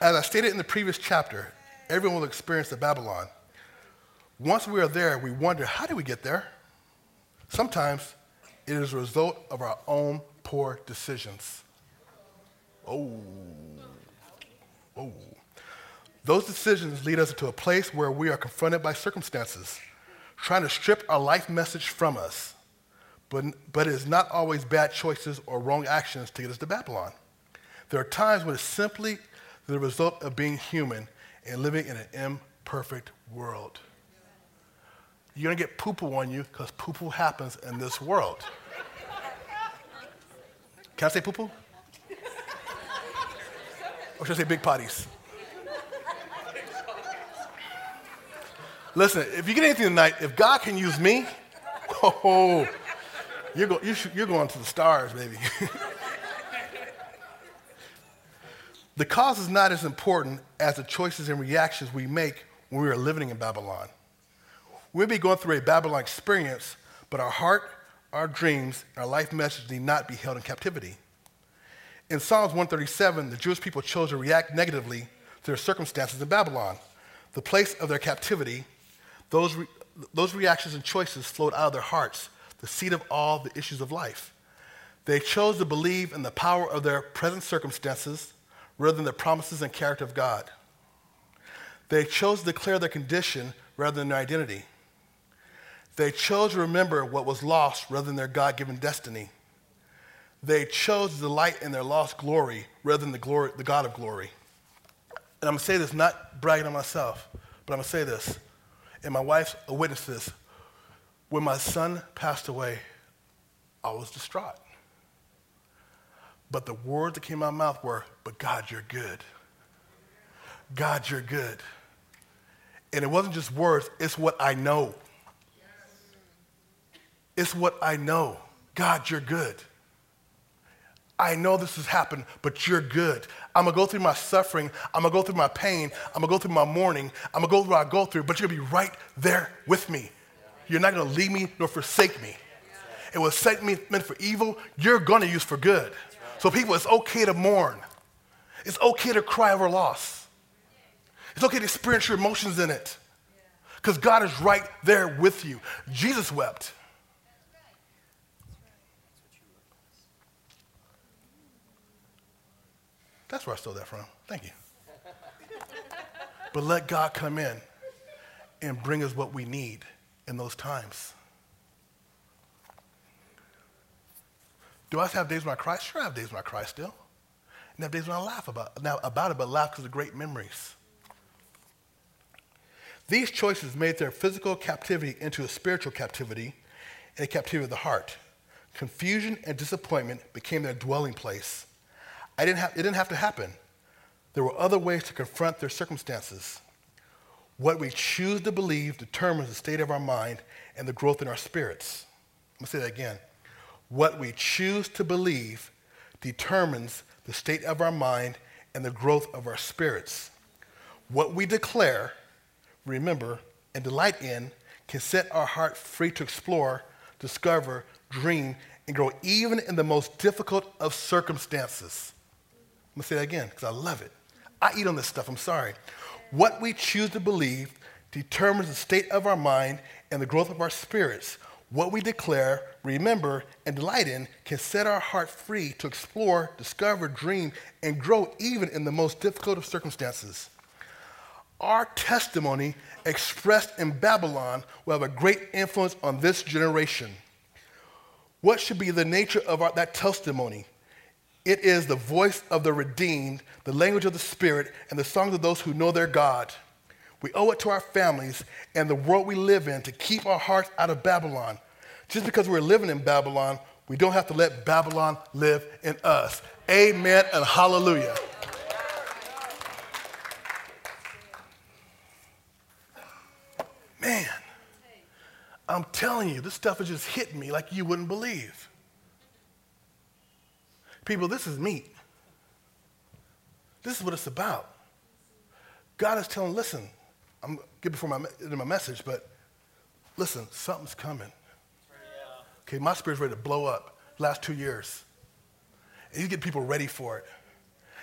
As I stated in the previous chapter, everyone will experience the Babylon. Once we are there, we wonder, how did we get there? Sometimes it is a result of our own poor decisions. Oh. Oh. Those decisions lead us into a place where we are confronted by circumstances, trying to strip our life message from us. But, but it is not always bad choices or wrong actions to get us to Babylon. There are times when it's simply the result of being human and living in an imperfect world. You're going to get poo-poo on you because poo-poo happens in this world. Can I say poo-poo? Or should I say big potties? Listen, if you get anything tonight, if God can use me, oh, you're, go, you're, you're going to the stars, baby. The cause is not as important as the choices and reactions we make when we are living in Babylon. We'll be going through a Babylon experience, but our heart, our dreams, our life message need not be held in captivity. In Psalms one thirty-seven, the Jewish people chose to react negatively to their circumstances in Babylon, the place of their captivity. Those, re- those reactions and choices flowed out of their hearts, the seat of all the issues of life. They chose to believe in the power of their present circumstances rather than the promises and character of God. They chose to declare their condition rather than their identity. They chose to remember what was lost rather than their God-given destiny. They chose to delight in their lost glory rather than the glory, the God of glory. And I'm going to say this, not bragging on myself, but I'm going to say this, and my wife's a witness to this. When my son passed away, I was distraught. But the words that came out of my mouth were, but God, you're good. God, you're good. And it wasn't just words, it's what I know. It's what I know. God, you're good. I know this has happened, but you're good. I'm going to go through my suffering. I'm going to go through my pain. I'm going to go through my mourning. I'm going to go through what I go through, but you're going to be right there with me. You're not going to leave me nor forsake me. It was set me meant for evil. You're going to use for good. So people, it's okay to mourn. It's okay to cry over loss. It's okay to experience your emotions in it because God is right there with you. Jesus wept. That's where I stole that from. Thank you. But let God come in and bring us what we need in those times. Do I have days when I cry? Sure, I have days when I cry still. And I have days when I laugh about, now about it, but laugh because of great memories. These choices made their physical captivity into a spiritual captivity and a captivity of the heart. Confusion and disappointment became their dwelling place. I didn't have, it didn't have to happen. There were other ways to confront their circumstances. What we choose to believe determines the state of our mind and the growth in our spirits. I'm going to say that again. What we choose to believe determines the state of our mind and the growth of our spirits. What we declare, remember, and delight in can set our heart free to explore, discover, dream, and grow even in the most difficult of circumstances. I'm going to say that again because I love it. I eat on this stuff. I'm sorry. What we choose to believe determines the state of our mind and the growth of our spirits. What we declare, remember, and delight in can set our heart free to explore, discover, dream, and grow even in the most difficult of circumstances. Our testimony expressed in Babylon will have a great influence on this generation. What should be the nature of our, that testimony? It is the voice of the redeemed, the language of the Spirit, and the songs of those who know their God. We owe it to our families and the world we live in to keep our hearts out of Babylon. Just because we're living in Babylon, we don't have to let Babylon live in us. Amen and hallelujah. Man, I'm telling you, this stuff has just hit me like you wouldn't believe. People, this is meat. This is what it's about. God is telling, listen, I'm get before my into my message, but listen, something's coming. Yeah. Okay, my spirit's ready to blow up. Last two years, and He's getting people ready for it.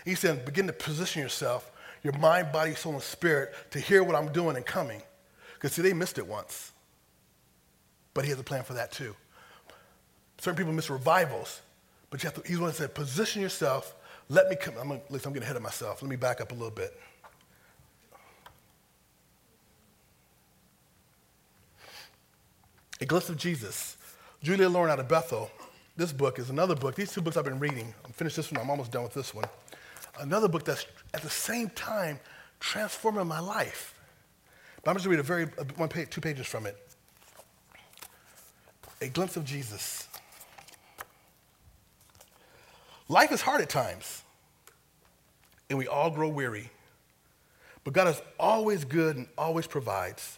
He said, begin to position yourself, your mind, body, soul, and spirit, to hear what I'm doing and coming. Because see, they missed it once, but He has a plan for that too. Certain people miss revivals, but you have to. He's one that said, position yourself. Let me come. I'm gonna, listen, I'm getting ahead of myself. Let me back up a little bit. A Glimpse of Jesus. Julia Lauren out of Bethel. This book is another book. These two books I've been reading. I'm finished this one. I'm almost done with this one. Another book that's at the same time transforming my life. But I'm just going to read a very one page, two pages from it. A Glimpse of Jesus. Life is hard at times, and we all grow weary. But God is always good and always provides.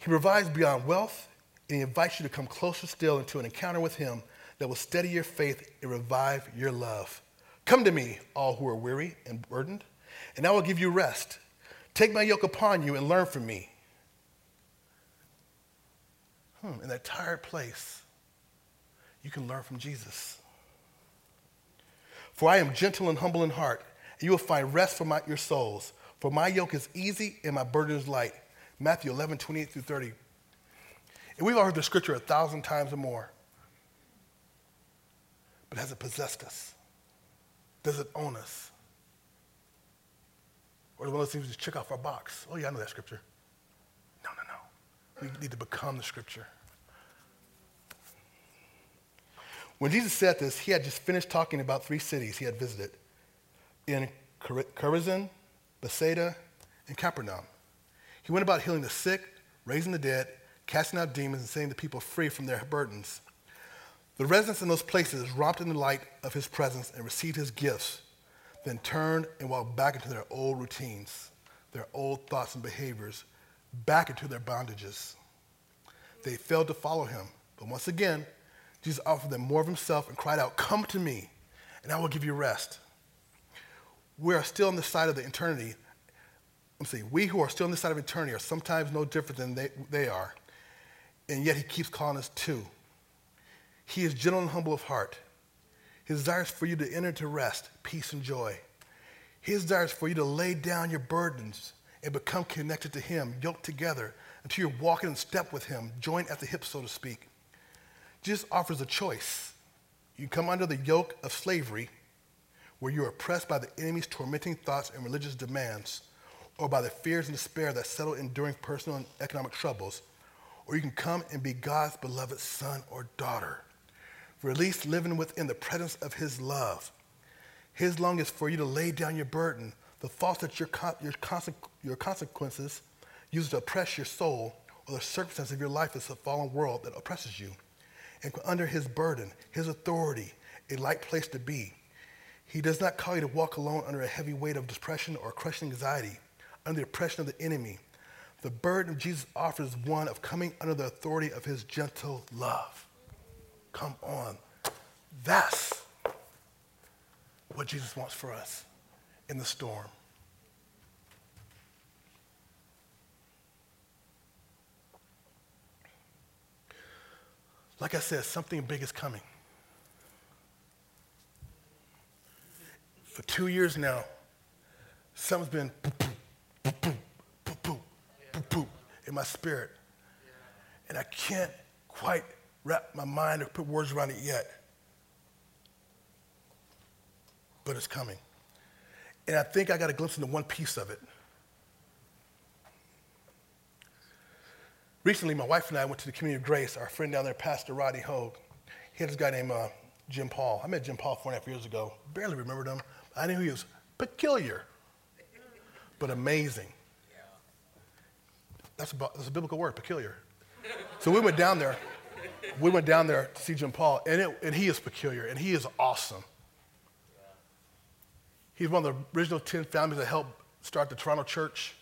He provides beyond wealth. And He invites you to come closer still into an encounter with Him that will steady your faith and revive your love. Come to me, all who are weary and burdened, and I will give you rest. Take my yoke upon you and learn from me. Hmm, in that tired place, you can learn from Jesus. For I am gentle and humble in heart, and you will find rest for my, your souls. For my yoke is easy and my burden is light. Matthew eleven, twenty-eight through thirty. And we've all heard the scripture a thousand times or more. But has it possessed us? Does it own us? Or is it one of those things we just check off our box? Oh, yeah, I know that scripture. No, no, no. We need to become the scripture. When Jesus said this, He had just finished talking about three cities He had visited in Chorazin, Bethsaida, and Capernaum. He went about healing the sick, raising the dead, casting out demons and setting the people free from their burdens. The residents in those places romped in the light of His presence and received His gifts, then turned and walked back into their old routines, their old thoughts and behaviors, back into their bondages. They failed to follow Him, but once again, Jesus offered them more of Himself and cried out, "Come to me, and I will give you rest." We are still on the side of the eternity. I'm saying we who are still on the side of eternity are sometimes no different than they, they are. And yet He keeps calling us too. He is gentle and humble of heart. His desire is for you to enter to rest, peace, and joy. His desire is for you to lay down your burdens and become connected to Him, yoked together, until you're walking in step with Him, joined at the hip, so to speak. Jesus offers a choice. You come under the yoke of slavery, where you're oppressed by the enemy's tormenting thoughts and religious demands, or by the fears and despair that settle enduring personal and economic troubles, or you can come and be God's beloved son or daughter, released living within the presence of His love. His longing is for you to lay down your burden, the faults that your, con- your, conse- your consequences use to oppress your soul, or the circumstance of your life is a fallen world that oppresses you. And under His burden, His authority, a light place to be. He does not call you to walk alone under a heavy weight of depression or crushing anxiety, under the oppression of the enemy. The burden Jesus offers is one of coming under the authority of his gentle love. Come on. That's what Jesus wants for us in the storm. Like I said, something big is coming. For two years now, something's been poo-poo, poo-poo, poo-poo, poo-poo in my spirit. And I can't quite wrap my mind or put words around it yet. But it's coming. And I think I got a glimpse into one piece of it. Recently, my wife and I went to the Community of Grace. Our friend down there, Pastor Rodney Hogue, he had this guy named uh, Jim Paul. I met Jim Paul four and a half years ago. Barely remembered him. I knew he was peculiar, but amazing. Yeah. That's, about, that's a biblical word, peculiar. So we went down there. We went down there to see Jim Paul, and, it, and he is peculiar, and he is awesome. Yeah. He's one of the original ten families that helped start the Toronto church.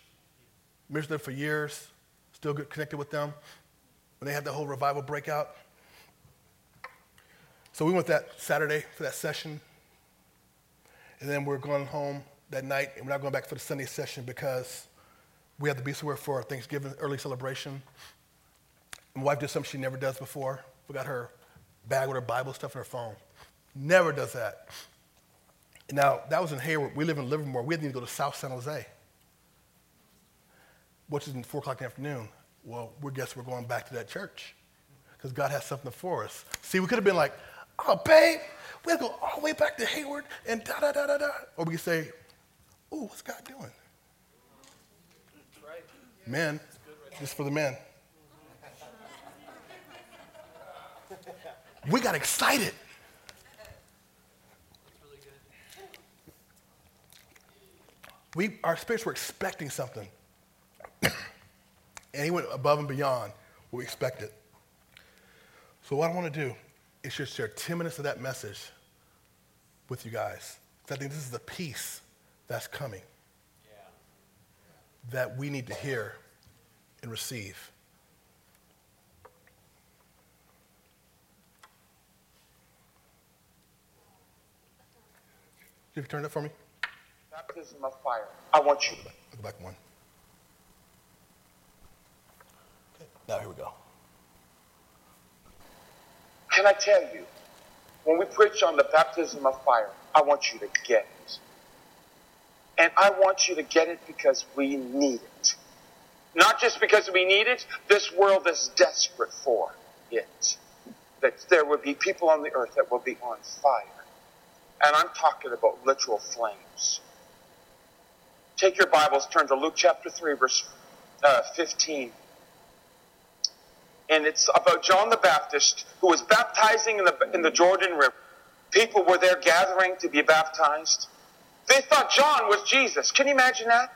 Ministered there for years. Still connected with them when they had the whole revival breakout. So we went that Saturday for that session. And then we're going home that night, and we're not going back for the Sunday session because we had to be somewhere for our Thanksgiving early celebration. My wife did something she never does before. We got her bag with her Bible stuff in her phone. Never does that. Now, that was in Hayward. We live in Livermore. We didn't even go to South San Jose, which is in four o'clock in the afternoon. Well, we guess we're going back to that church because God has something for us. See, we could have been like, oh, babe, we have to go all the way back to Hayward and da-da-da-da-da. Or we could say, ooh, what's God doing? That's right. Yeah. Men, right. Just for the men. We got excited. That's really good. We, our spirits were expecting something. And he went above and beyond what we expected. So what I want to do is just share ten minutes of that message with you guys. Because I think this is the piece that's coming that we need to hear and receive. If you turn it for me. Baptism of fire. I want you. Go back one. Now, here we go. Can I tell you, when we preach on the baptism of fire, I want you to get it. And I want you to get it because we need it. Not just because we need it, this world is desperate for it. That there will be people on the earth that will be on fire. And I'm talking about literal flames. Take your Bibles, turn to Luke chapter three, verse uh, fifteen. And it's about John the Baptist, who was baptizing in the, in the Jordan River. People were there gathering to be baptized. They thought John was Jesus. Can you imagine that?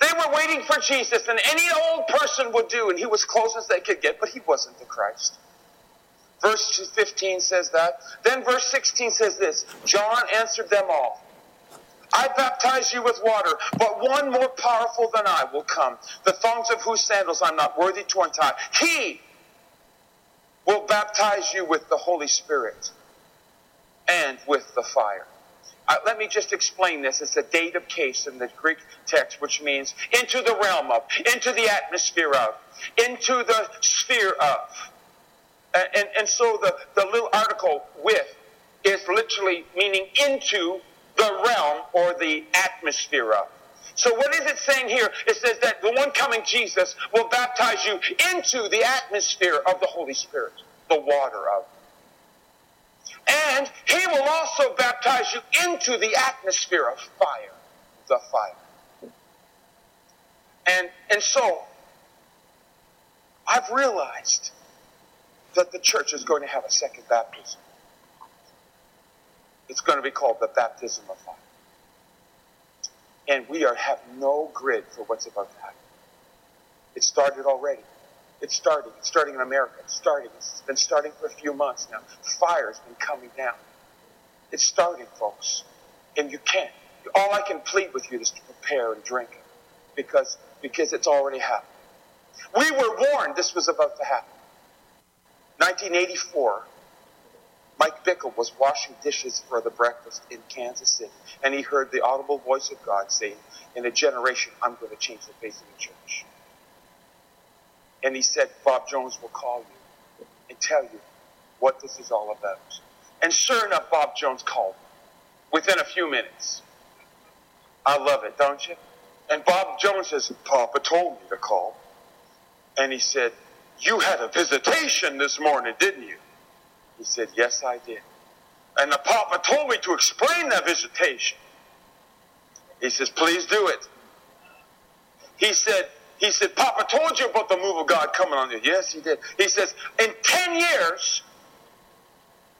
They were waiting for Jesus, and any old person would do, and he was close as they could get, but he wasn't the Christ. Verse fifteen says that. Then verse sixteen says this, John answered them all, I baptize you with water, but one more powerful than I will come, the thongs of whose sandals I'm not worthy to untie. He will baptize you with the Holy Spirit and with the fire. Uh, let me just explain this. It's a dative case in the Greek text, which means into the realm of, into the atmosphere of, into the sphere of. And, and, and so the, the little article with is literally meaning into the realm or the atmosphere of. So what is it saying here? It says that the one coming, Jesus, will baptize you into the atmosphere of the Holy Spirit, the water of. And he will also baptize you into the atmosphere of fire, the fire. And, and so I've realized that the church is going to have a second baptism. It's going to be called the baptism of fire. And we are have no grid for what's about to happen. It started already. It's starting. It's starting in America. It's starting. It's been starting for a few months now. Fire's been coming down. It's starting, folks. And you can't. All I can plead with you is to prepare and drink it. Because because it's already happened. We were warned this was about to happen. nineteen eighty-four, Mike Bickle was washing dishes for the breakfast in Kansas City, and he heard the audible voice of God saying, in a generation, I'm going to change the face of the church. And he said, Bob Jones will call you and tell you what this is all about. And sure enough, Bob Jones called within a few minutes. I love it, don't you? And Bob Jones says, Papa told me to call. And he said, you had a visitation this morning, didn't you? He said, yes, I did. And the Papa told me to explain that visitation. He says, please do it. He said, he said, Papa told you about the move of God coming on you. Yes, he did. He says, in ten years,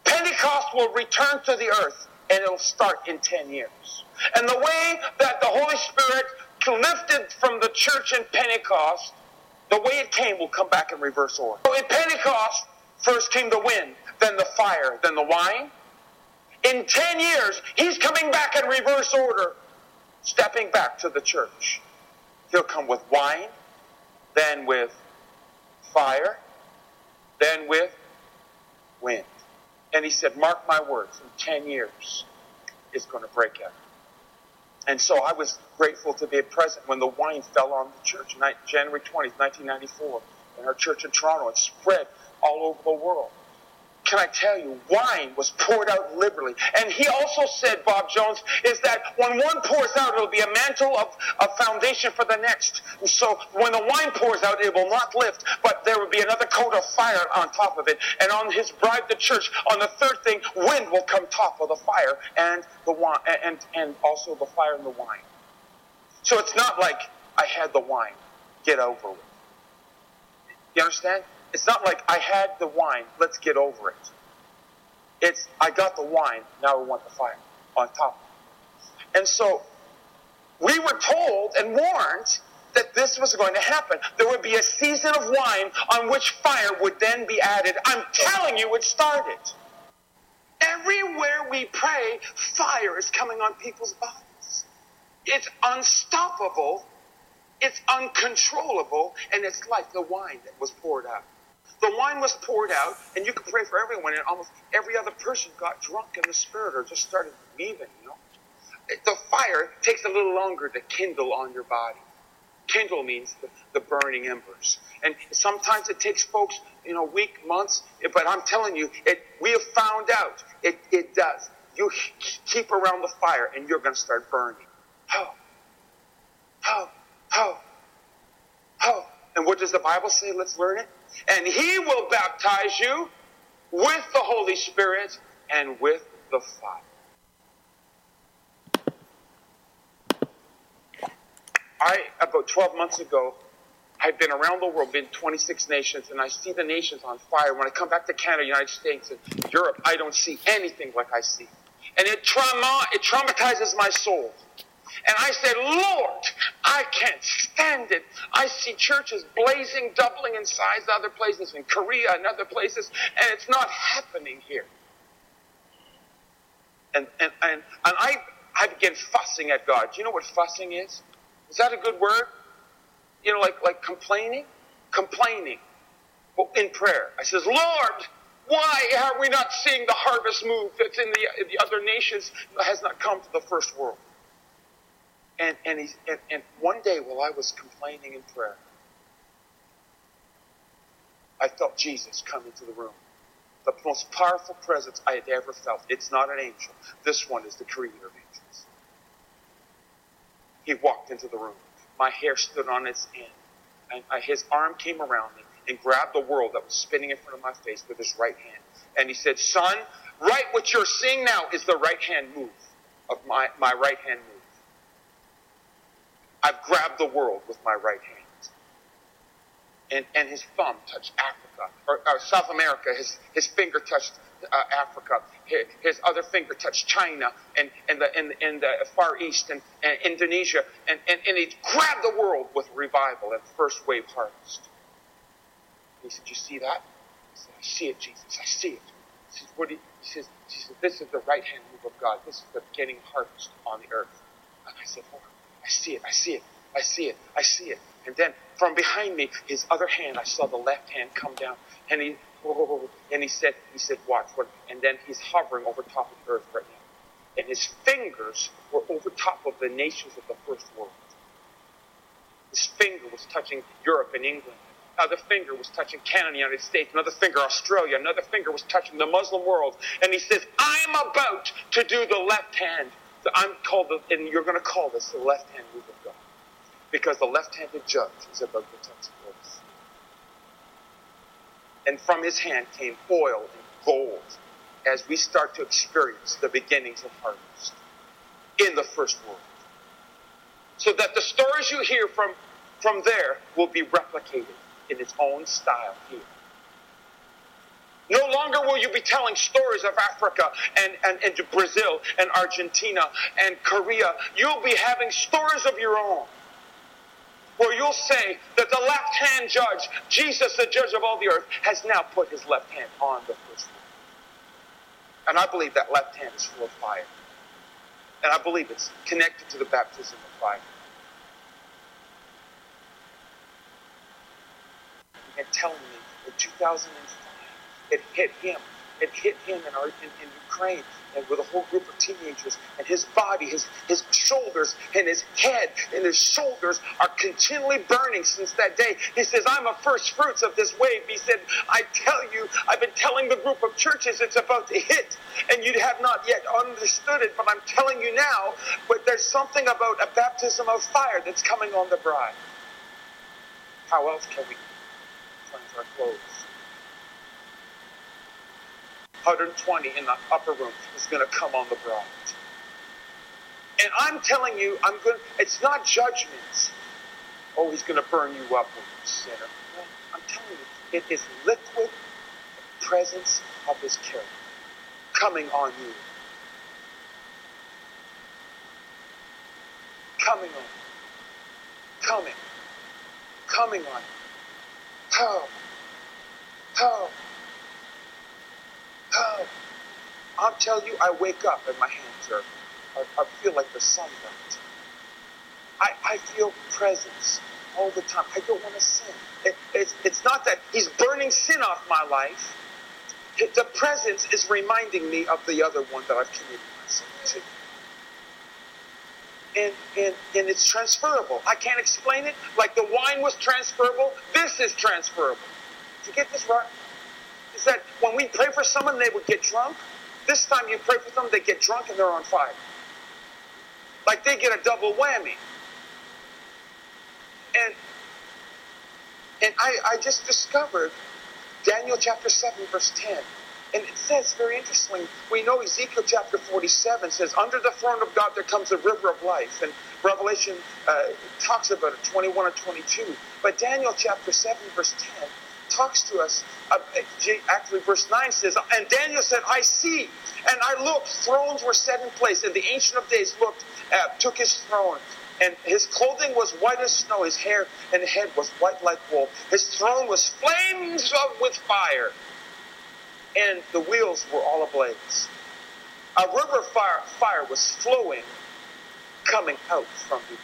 Pentecost will return to the earth, and it'll start in ten years. And the way that the Holy Spirit lifted from the church in Pentecost, the way it came will come back in reverse order. So in Pentecost, first came the wind, then the fire, then the wine. In ten years, he's coming back in reverse order, stepping back to the church. He'll come with wine, then with fire, then with wind. And he said, mark my words, in ten years, it's going to break out. And so I was grateful to be present when the wine fell on the church, January twentieth, nineteen ninety-four, in our church in Toronto. It spread all over the world. Can I tell you, wine was poured out liberally. And he also said, Bob Jones, is that when one pours out, it'll be a mantle of a foundation for the next. And so when the wine pours out, it will not lift, but there will be another coat of fire on top of it. And on his bride, the church, on the third thing, wind will come top of the fire and the wine, and, and also the fire and the wine. So it's not like I had the wine. Get over it. You understand? It's not like I had the wine, let's get over it. It's I got the wine, now we want the fire on top. And so we were told and warned that this was going to happen. There would be a season of wine on which fire would then be added. I'm telling you, it started. Everywhere we pray, fire is coming on people's bodies. It's unstoppable, it's uncontrollable, and it's like the wine that was poured out. The wine was poured out, and you could pray for everyone, and almost every other person got drunk in the Spirit or just started leaving, you know. The fire takes a little longer to kindle on your body. Kindle means the, the burning embers. And sometimes it takes folks, you know, weeks, months, but I'm telling you, it, we have found out, it, it does. You keep around the fire, and you're going to start burning. Oh, oh. Oh, oh. And what does the Bible say? Let's learn it. And he will baptize you with the Holy Spirit and with the fire. I, about twelve months ago, I've been around the world, been twenty-six nations, and I see the nations on fire. When I come back to Canada, United States, and Europe, I don't see anything like I see. And it trauma, it traumatizes my soul. And I said, Lord, I can't stand it. I see churches blazing, doubling in size other places, in Korea and other places, and it's not happening here. And and, and, and I, I began fussing at God. Do you know what fussing is? Is that a good word? You know, like, like complaining? Complaining in prayer. I says, Lord, why are we not seeing the harvest move that's in the, in the other nations that has not come to the first world? And and, he, and and one day while I was complaining in prayer, I felt Jesus come into the room. The most powerful presence I had ever felt. It's not an angel. This one is the creator of angels. He walked into the room. My hair stood on its end. And I, his arm came around me and grabbed the world that was spinning in front of my face with his right hand. And he said, son, right what you're seeing now is the right hand move of my, my right hand move. I've grabbed the world with my right hand. And and his thumb touched Africa, or, or South America. His his finger touched uh, Africa. His, his other finger touched China and, and, the, and, and the Far East and, and Indonesia. And, and, and he grabbed the world with revival and first wave harvest. He said, you see that? I said, I see it, Jesus. I see it. He says, what do you, he says, he says, this is the right hand move of God. This is the beginning harvest on the earth. And I said, Lord, I see it, I see it. I see it. I see it. And then from behind me, his other hand, I saw the left hand come down. And he and he said, he said, watch. And then he's hovering over top of the earth right now. And his fingers were over top of the nations of the first world. His finger was touching Europe and England. Another finger was touching Canada and the United States. Another finger, Australia. Another finger was touching the Muslim world. And he says, I'm about to do the left hand. So I'm called, the, and you're going to call this the left hand move of God. Because the left-handed judge is above the touch of earth. And from his hand came oil and gold as we start to experience the beginnings of harvest in the first world. So that the stories you hear from, from there will be replicated in its own style here. No longer will you be telling stories of Africa and, and, and Brazil and Argentina and Korea. You'll be having stories of your own, where you'll say that the left-hand judge, Jesus, the judge of all the earth, has now put his left hand on the first one. And I believe that left hand is full of fire. And I believe it's connected to the baptism of fire. And telling me in two thousand five, it hit him. It hit him in, our, in, in Ukraine, and with a whole group of teenagers, and his body, his, his shoulders, and his head, and his shoulders are continually burning since that day. He says, I'm a first fruits of this wave. He said, I tell you, I've been telling the group of churches it's about to hit, and you have not yet understood it, but I'm telling you now, but there's something about a baptism of fire that's coming on the bride. How else can we cleanse our clothes? one hundred twenty in the upper room is going to come on the bride. And I'm telling you, I'm going. It's not judgments. Oh, he's going to burn you up, you sinner. No, I'm telling you, it is liquid the presence of his character coming on you. Coming on you. Coming. Coming on you. How? How? Oh, I'll tell you, I wake up and my hands are, I, I feel like the sunlight. I, I feel presence all the time. I don't want to sin. It, it's, it's not that he's burning sin off my life. The presence is reminding me of the other one that I've committed myself to. And, and, and it's transferable. I can't explain it. Like the wine was transferable, this is transferable. Did you get this right? Is that when we pray for someone, they would get drunk. This time you pray for them, they get drunk and they're on fire. Like they get a double whammy. And and I, I just discovered Daniel chapter seven, verse ten. And it says, very interestingly, we know Ezekiel chapter forty-seven says, under the throne of God there comes a river of life. And Revelation uh, talks about it, twenty-one and twenty-two. But Daniel chapter seven, verse ten, talks to us, uh, actually verse nine says, and Daniel said, I see, and I looked, thrones were set in place, and the Ancient of Days looked, uh, took his throne, and his clothing was white as snow, his hair and head was white like wool, his throne was flames of with fire, and the wheels were all ablaze. A river of fire, fire was flowing, coming out from the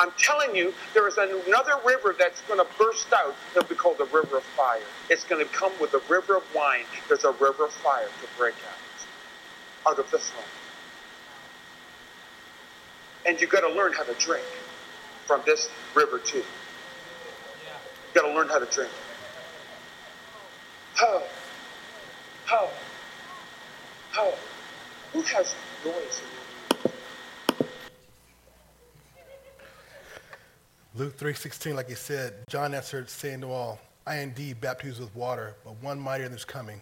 I'm telling you, there is another river that's going to burst out. It'll be called the river of fire. It's going to come with a river of wine. There's a river of fire to break out, out of the throne. And you've got to learn how to drink from this river too. You've got to learn how to drink. Ho, ho, ho. Who has noise in Luke three sixteen, like he said, John answered, saying to all, I indeed baptize with water, but one mightier than is coming,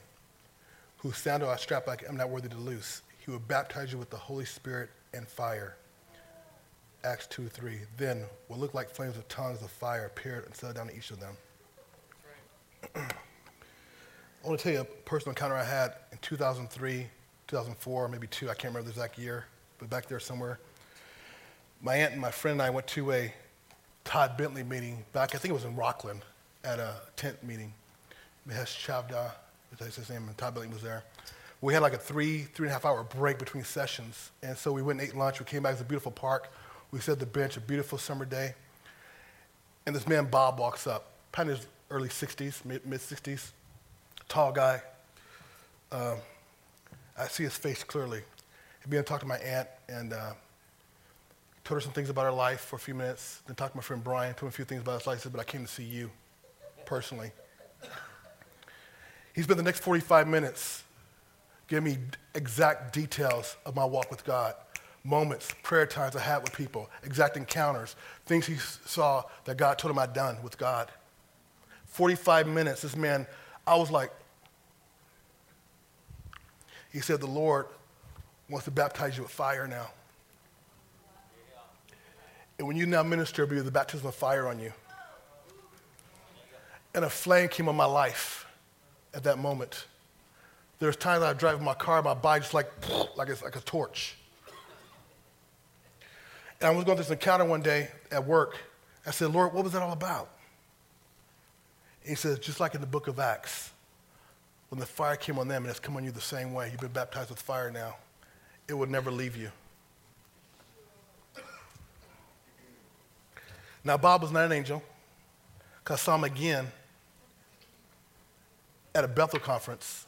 whose sandal I strap like I'm not worthy to loose. He will baptize you with the Holy Spirit and fire. Acts two three. Then what looked like flames of tongues of fire appeared and settled down to each of them. Right. I want to tell you a personal encounter I had in two thousand three, two thousand four, maybe two. I can't remember the exact year, but back there somewhere. My aunt and my friend and I went to a Todd Bentley meeting back, I think it was in Rockland, at a tent meeting. Mahesh Chavda, that's his name, and Todd Bentley was there. We had like a three, three and a half hour break between sessions. And so we went and ate lunch. We came back to the beautiful park. We sit at the bench, a beautiful summer day, and this man Bob walks up, kind of his early sixties, mid-sixties, tall guy. Um, I see his face clearly. He began to talk to my aunt and uh, told her some things about her life for a few minutes, then talked to my friend Brian, told him a few things about his life, said, but I came to see you personally. He spent the next forty-five minutes giving me exact details of my walk with God, moments, prayer times I had with people, exact encounters, things he saw that God told him I'd done with God. forty-five minutes, this man, I was like, he said, the Lord wants to baptize you with fire now. And when you now minister, it'll be the baptism of fire on you. And a flame came on my life at that moment. There's times I drive my car, my body just like, like it's like a torch. And I was going to this encounter one day at work. I said, Lord, what was that all about? And he says, just like in the book of Acts, when the fire came on them and it's come on you the same way, you've been baptized with fire now. It will never leave you. Now, Bob was not an angel, because I saw him again at a Bethel conference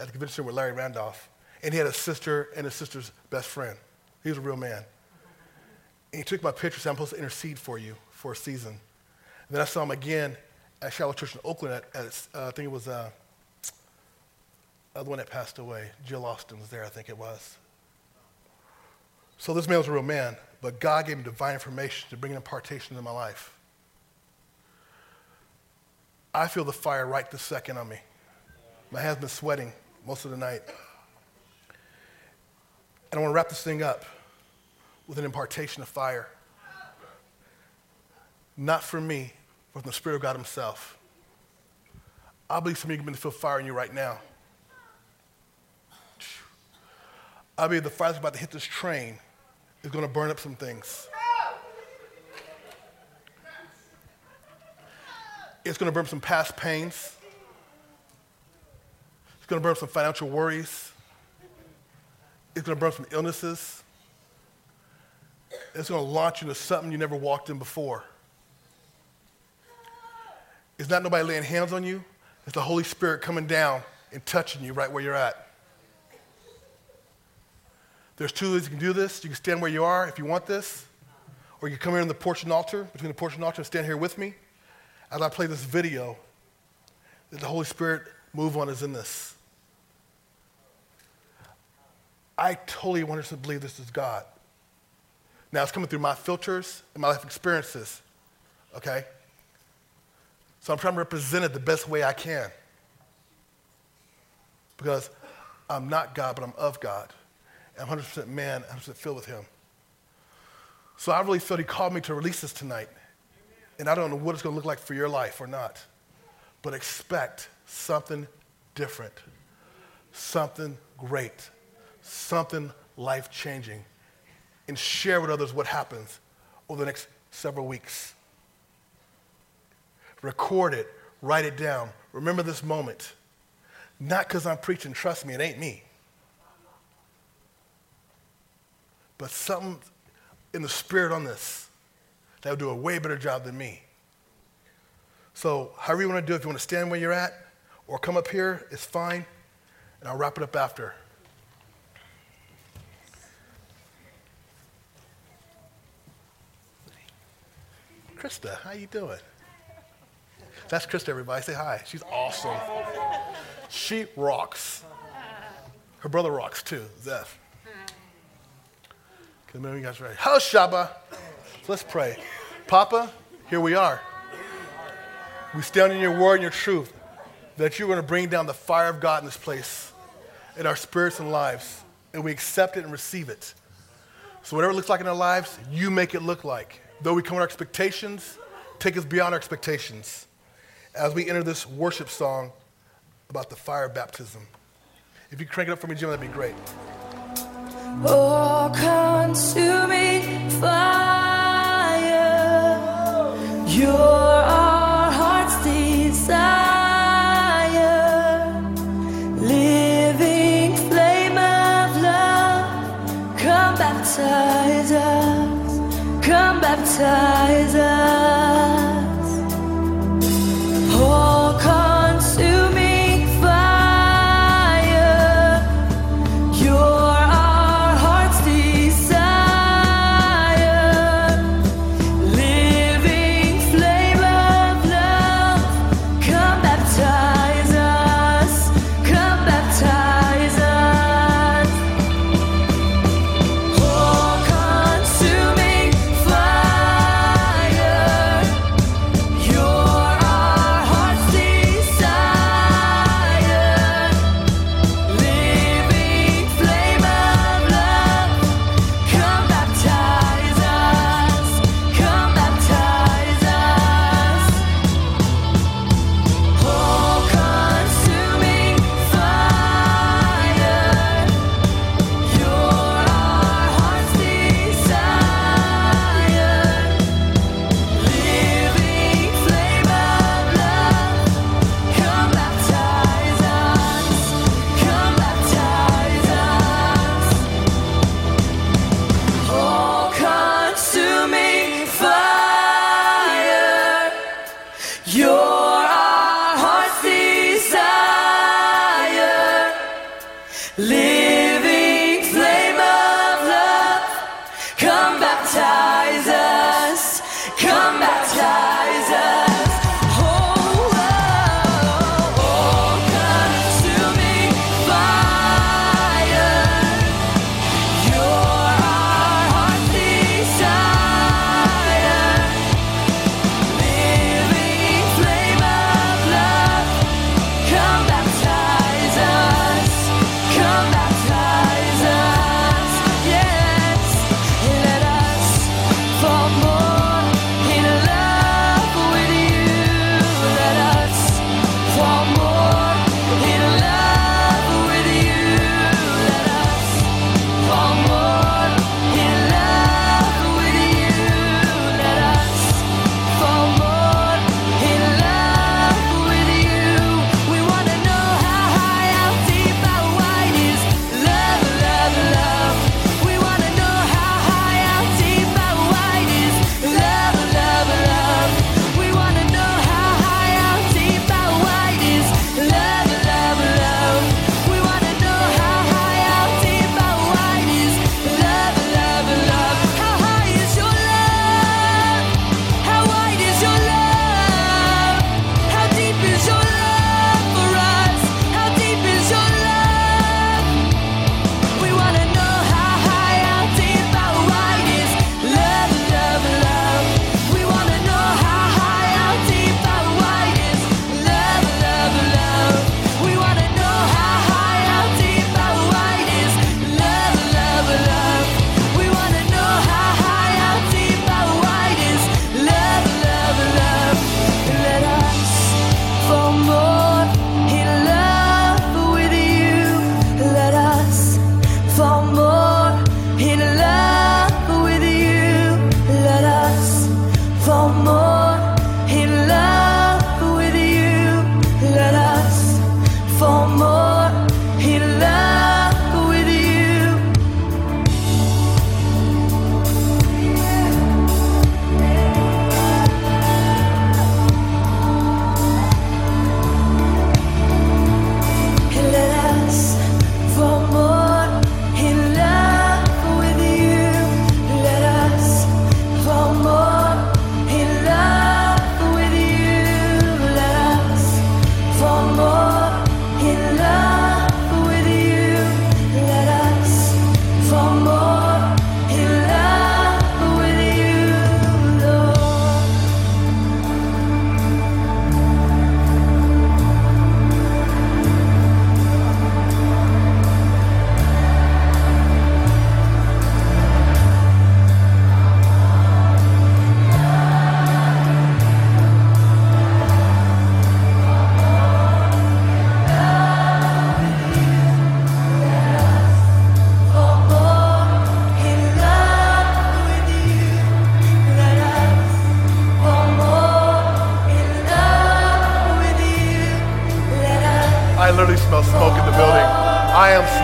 at the convention with Larry Randolph, and he had a sister and his sister's best friend. He was a real man. And he took my picture and said, I'm supposed to intercede for you for a season. And then I saw him again at Shallow Church in Oakland at, at uh, I think it was uh, the one that passed away. Jill Austin was there, I think it was. So this man was a real man, but God gave me divine information to bring an impartation into my life. I feel the fire right this second on me. My hands been sweating most of the night. And I want to wrap this thing up with an impartation of fire. Not from me, but from the Spirit of God himself. I believe some of you are going to feel fire in you right now. I believe the fire that's about to hit this train is going to burn up some things. It's going to burn some past pains. It's going to burn some financial worries. It's going to burn some illnesses. It's going to launch you into something you never walked in before. It's not nobody laying hands on you. It's the Holy Spirit coming down and touching you right where you're at. There's two ways you can do this. You can stand where you are if you want this, or you can come here in the porch and altar, between the porch and altar, and stand here with me as I play this video that the Holy Spirit move on is in this. I totally want us to believe this is God. Now, it's coming through my filters and my life experiences, okay? So I'm trying to represent it the best way I can, because I'm not God, but I'm of God. I'm one hundred percent man, one hundred percent filled with him. So I really felt he called me to release this tonight. And I don't know what it's going to look like for your life or not. But expect something different, something great, something life-changing. And share with others what happens over the next several weeks. Record it. Write it down. Remember this moment. Not because I'm preaching. Trust me, it ain't me. But something in the spirit on this that will do a way better job than me. So however you want to do it, if you want to stand where you're at or come up here, it's fine. And I'll wrap it up after. Krista, how you doing? That's Krista, everybody. Say hi. She's awesome. She rocks. Her brother rocks too, Zeph. Because many of you guys are ready. Hello, Shabba. Let's pray. Papa, here we are. We stand in your word and your truth that you're going to bring down the fire of God in this place, in our spirits and lives, and we accept it and receive it. So whatever it looks like in our lives, you make it look like. Though we come with our expectations, take us beyond our expectations as we enter this worship song about the fire baptism. If you crank it up for me, Jim, that'd be great. Oh, consuming fire, you're our heart's desire, living flame of love, come baptize us baptize us, oh, consuming fire, you're our heart's desire, living flame of love, come baptize us, come baptize.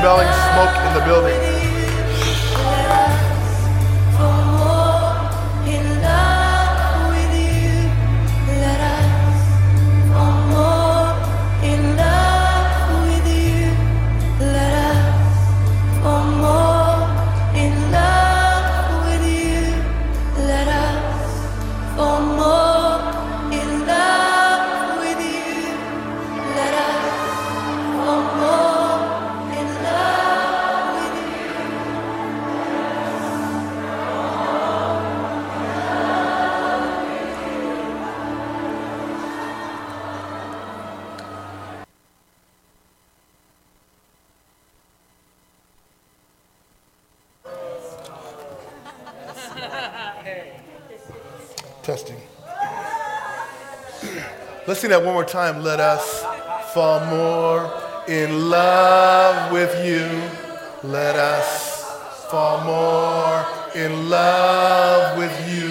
Smoke in the building. Testing. Let's sing that one more time. Let us fall more in love with you. Let us fall more in love with you.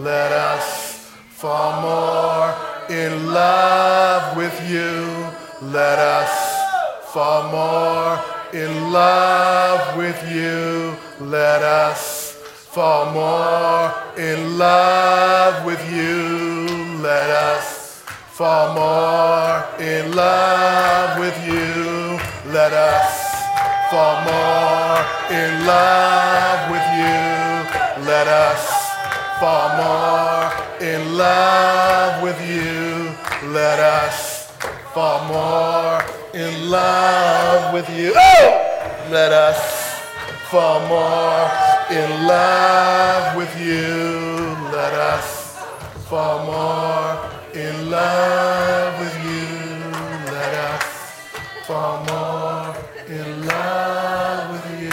Let us fall more in love with you. Let us fall more in love with you. Let us fall more in love with you. Let us fall more in love with you. Let us fall more in love with you. Let us fall more in love with you. Let us fall more in love with you. Oh! Let us fall more in love with you. Let us fall more in love with you. Let us fall more in love with you.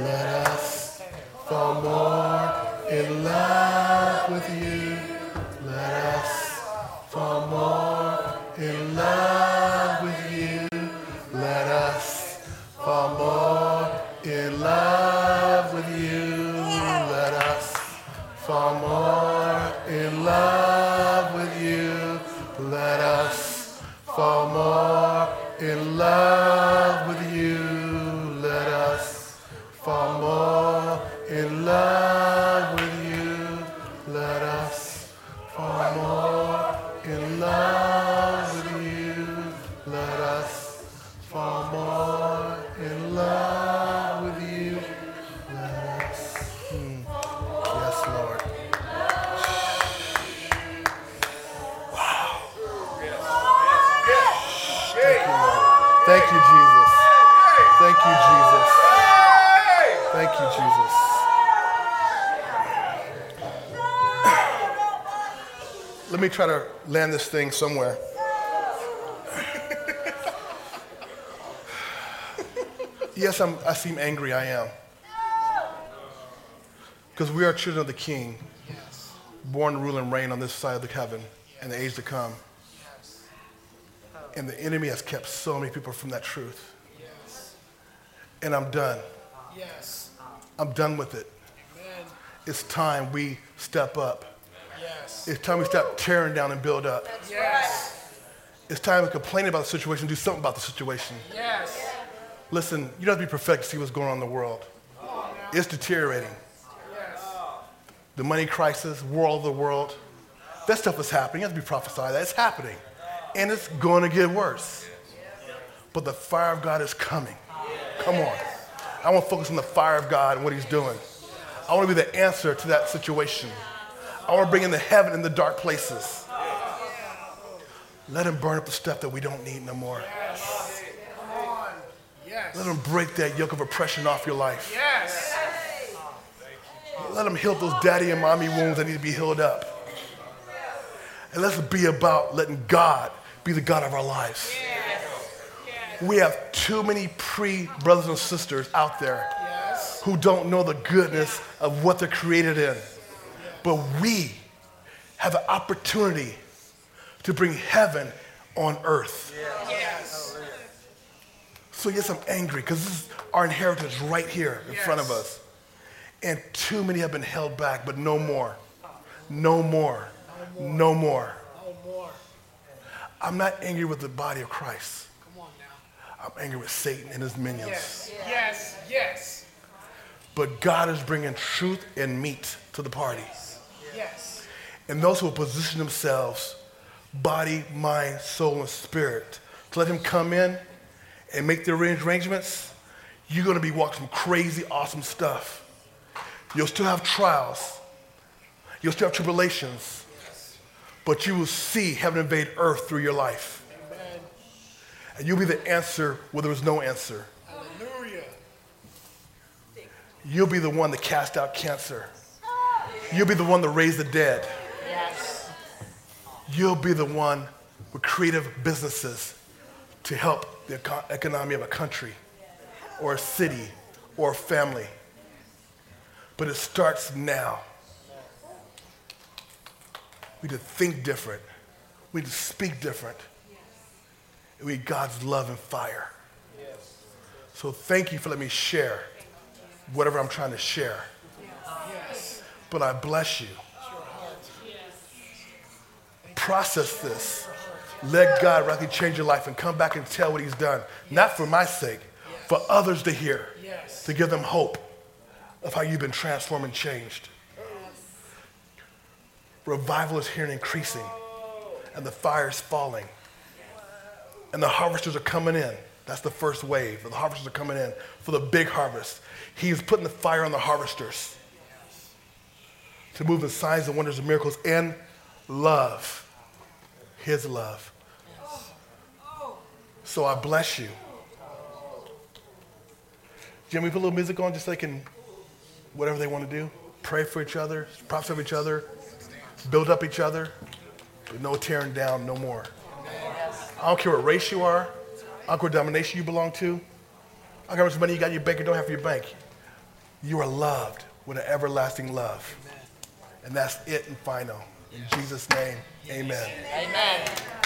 Let us fall more in love with you. Let us fall more in love with you. Let us fall more in love with you, let us fall more in love with you, let us fall more in love with you, let us fall more in love with you, let us fall more in love with you, let us fall more in love. Thank you, Jesus. Thank you, Jesus. Thank you, Jesus. Let me try to land this thing somewhere. Yes, I'm, I seem angry. I am. Because we are children of the King, born to rule and reign on this side of heaven and the age to come. And the enemy has kept so many people from that truth. Yes. And I'm done. Yes. I'm done with it. Amen. It's time we step up. Yes. It's time we stop tearing down and build up. That's yes. Right. It's time to complain about the situation, do something about the situation. Yes. Listen, you don't have to be perfect to see what's going on in the world. Oh, no. It's deteriorating. Yes. The money crisis, war of the world, that stuff is happening. You have to be prophesied that it's happening. And it's going to get worse. But the fire of God is coming. Come on. I want to focus on the fire of God and what he's doing. I want to be the answer to that situation. I want to bring in the heaven in the dark places. Let him burn up the stuff that we don't need no more. Let him break that yoke of oppression off your life. Let him heal those daddy and mommy wounds that need to be healed up. And let's be about letting God be the God of our lives. Yes. Yes. We have too many pre-brothers and sisters out there yes. who don't know the goodness of what they're created in. But we have an opportunity to bring heaven on earth. Yes. Yes. So yes, I'm angry because this is our inheritance right here in yes. front of us. And too many have been held back, but no more. No more. No more. No more. I'm not angry with the body of Christ. Come on now. I'm angry with Satan and his minions. Yes, yes, yes. But God is bringing truth and meat to the party. Yes. And those who will position themselves, body, mind, soul, and spirit, to let him come in and make the arrangements, you're going to be walking some crazy, awesome stuff. You'll still have trials. You'll still have tribulations. But you will see heaven invade earth through your life. Amen. And you'll be the answer where there was no answer. Hallelujah. You'll be the one that cast out cancer. You'll be the one that raised the dead. Yes. You'll be the one with creative businesses to help the economy of a country or a city or a family. But it starts now. We need to think different. We need to speak different. And we need God's love and fire. So thank you for letting me share whatever I'm trying to share. But I bless you. Process this. Let God radically change your life and come back and tell what he's done. Not for my sake, for others to hear. To give them hope of how you've been transformed and changed. Revival is here and increasing. And the fire is falling. And the harvesters are coming in. That's the first wave. The harvesters are coming in for the big harvest. He is putting the fire on the harvesters to move in signs and wonders and miracles and love. His love. So I bless you. Jim, we put a little music on just so they can, whatever they want to do, pray for each other, props of each other, build up each other, but no tearing down, no more. I don't care what race you are. I don't care what denomination you belong to. I don't care how much money you got in your bank or don't have in your bank. You are loved with an everlasting love. And that's it and final. In Jesus' name, amen. Amen.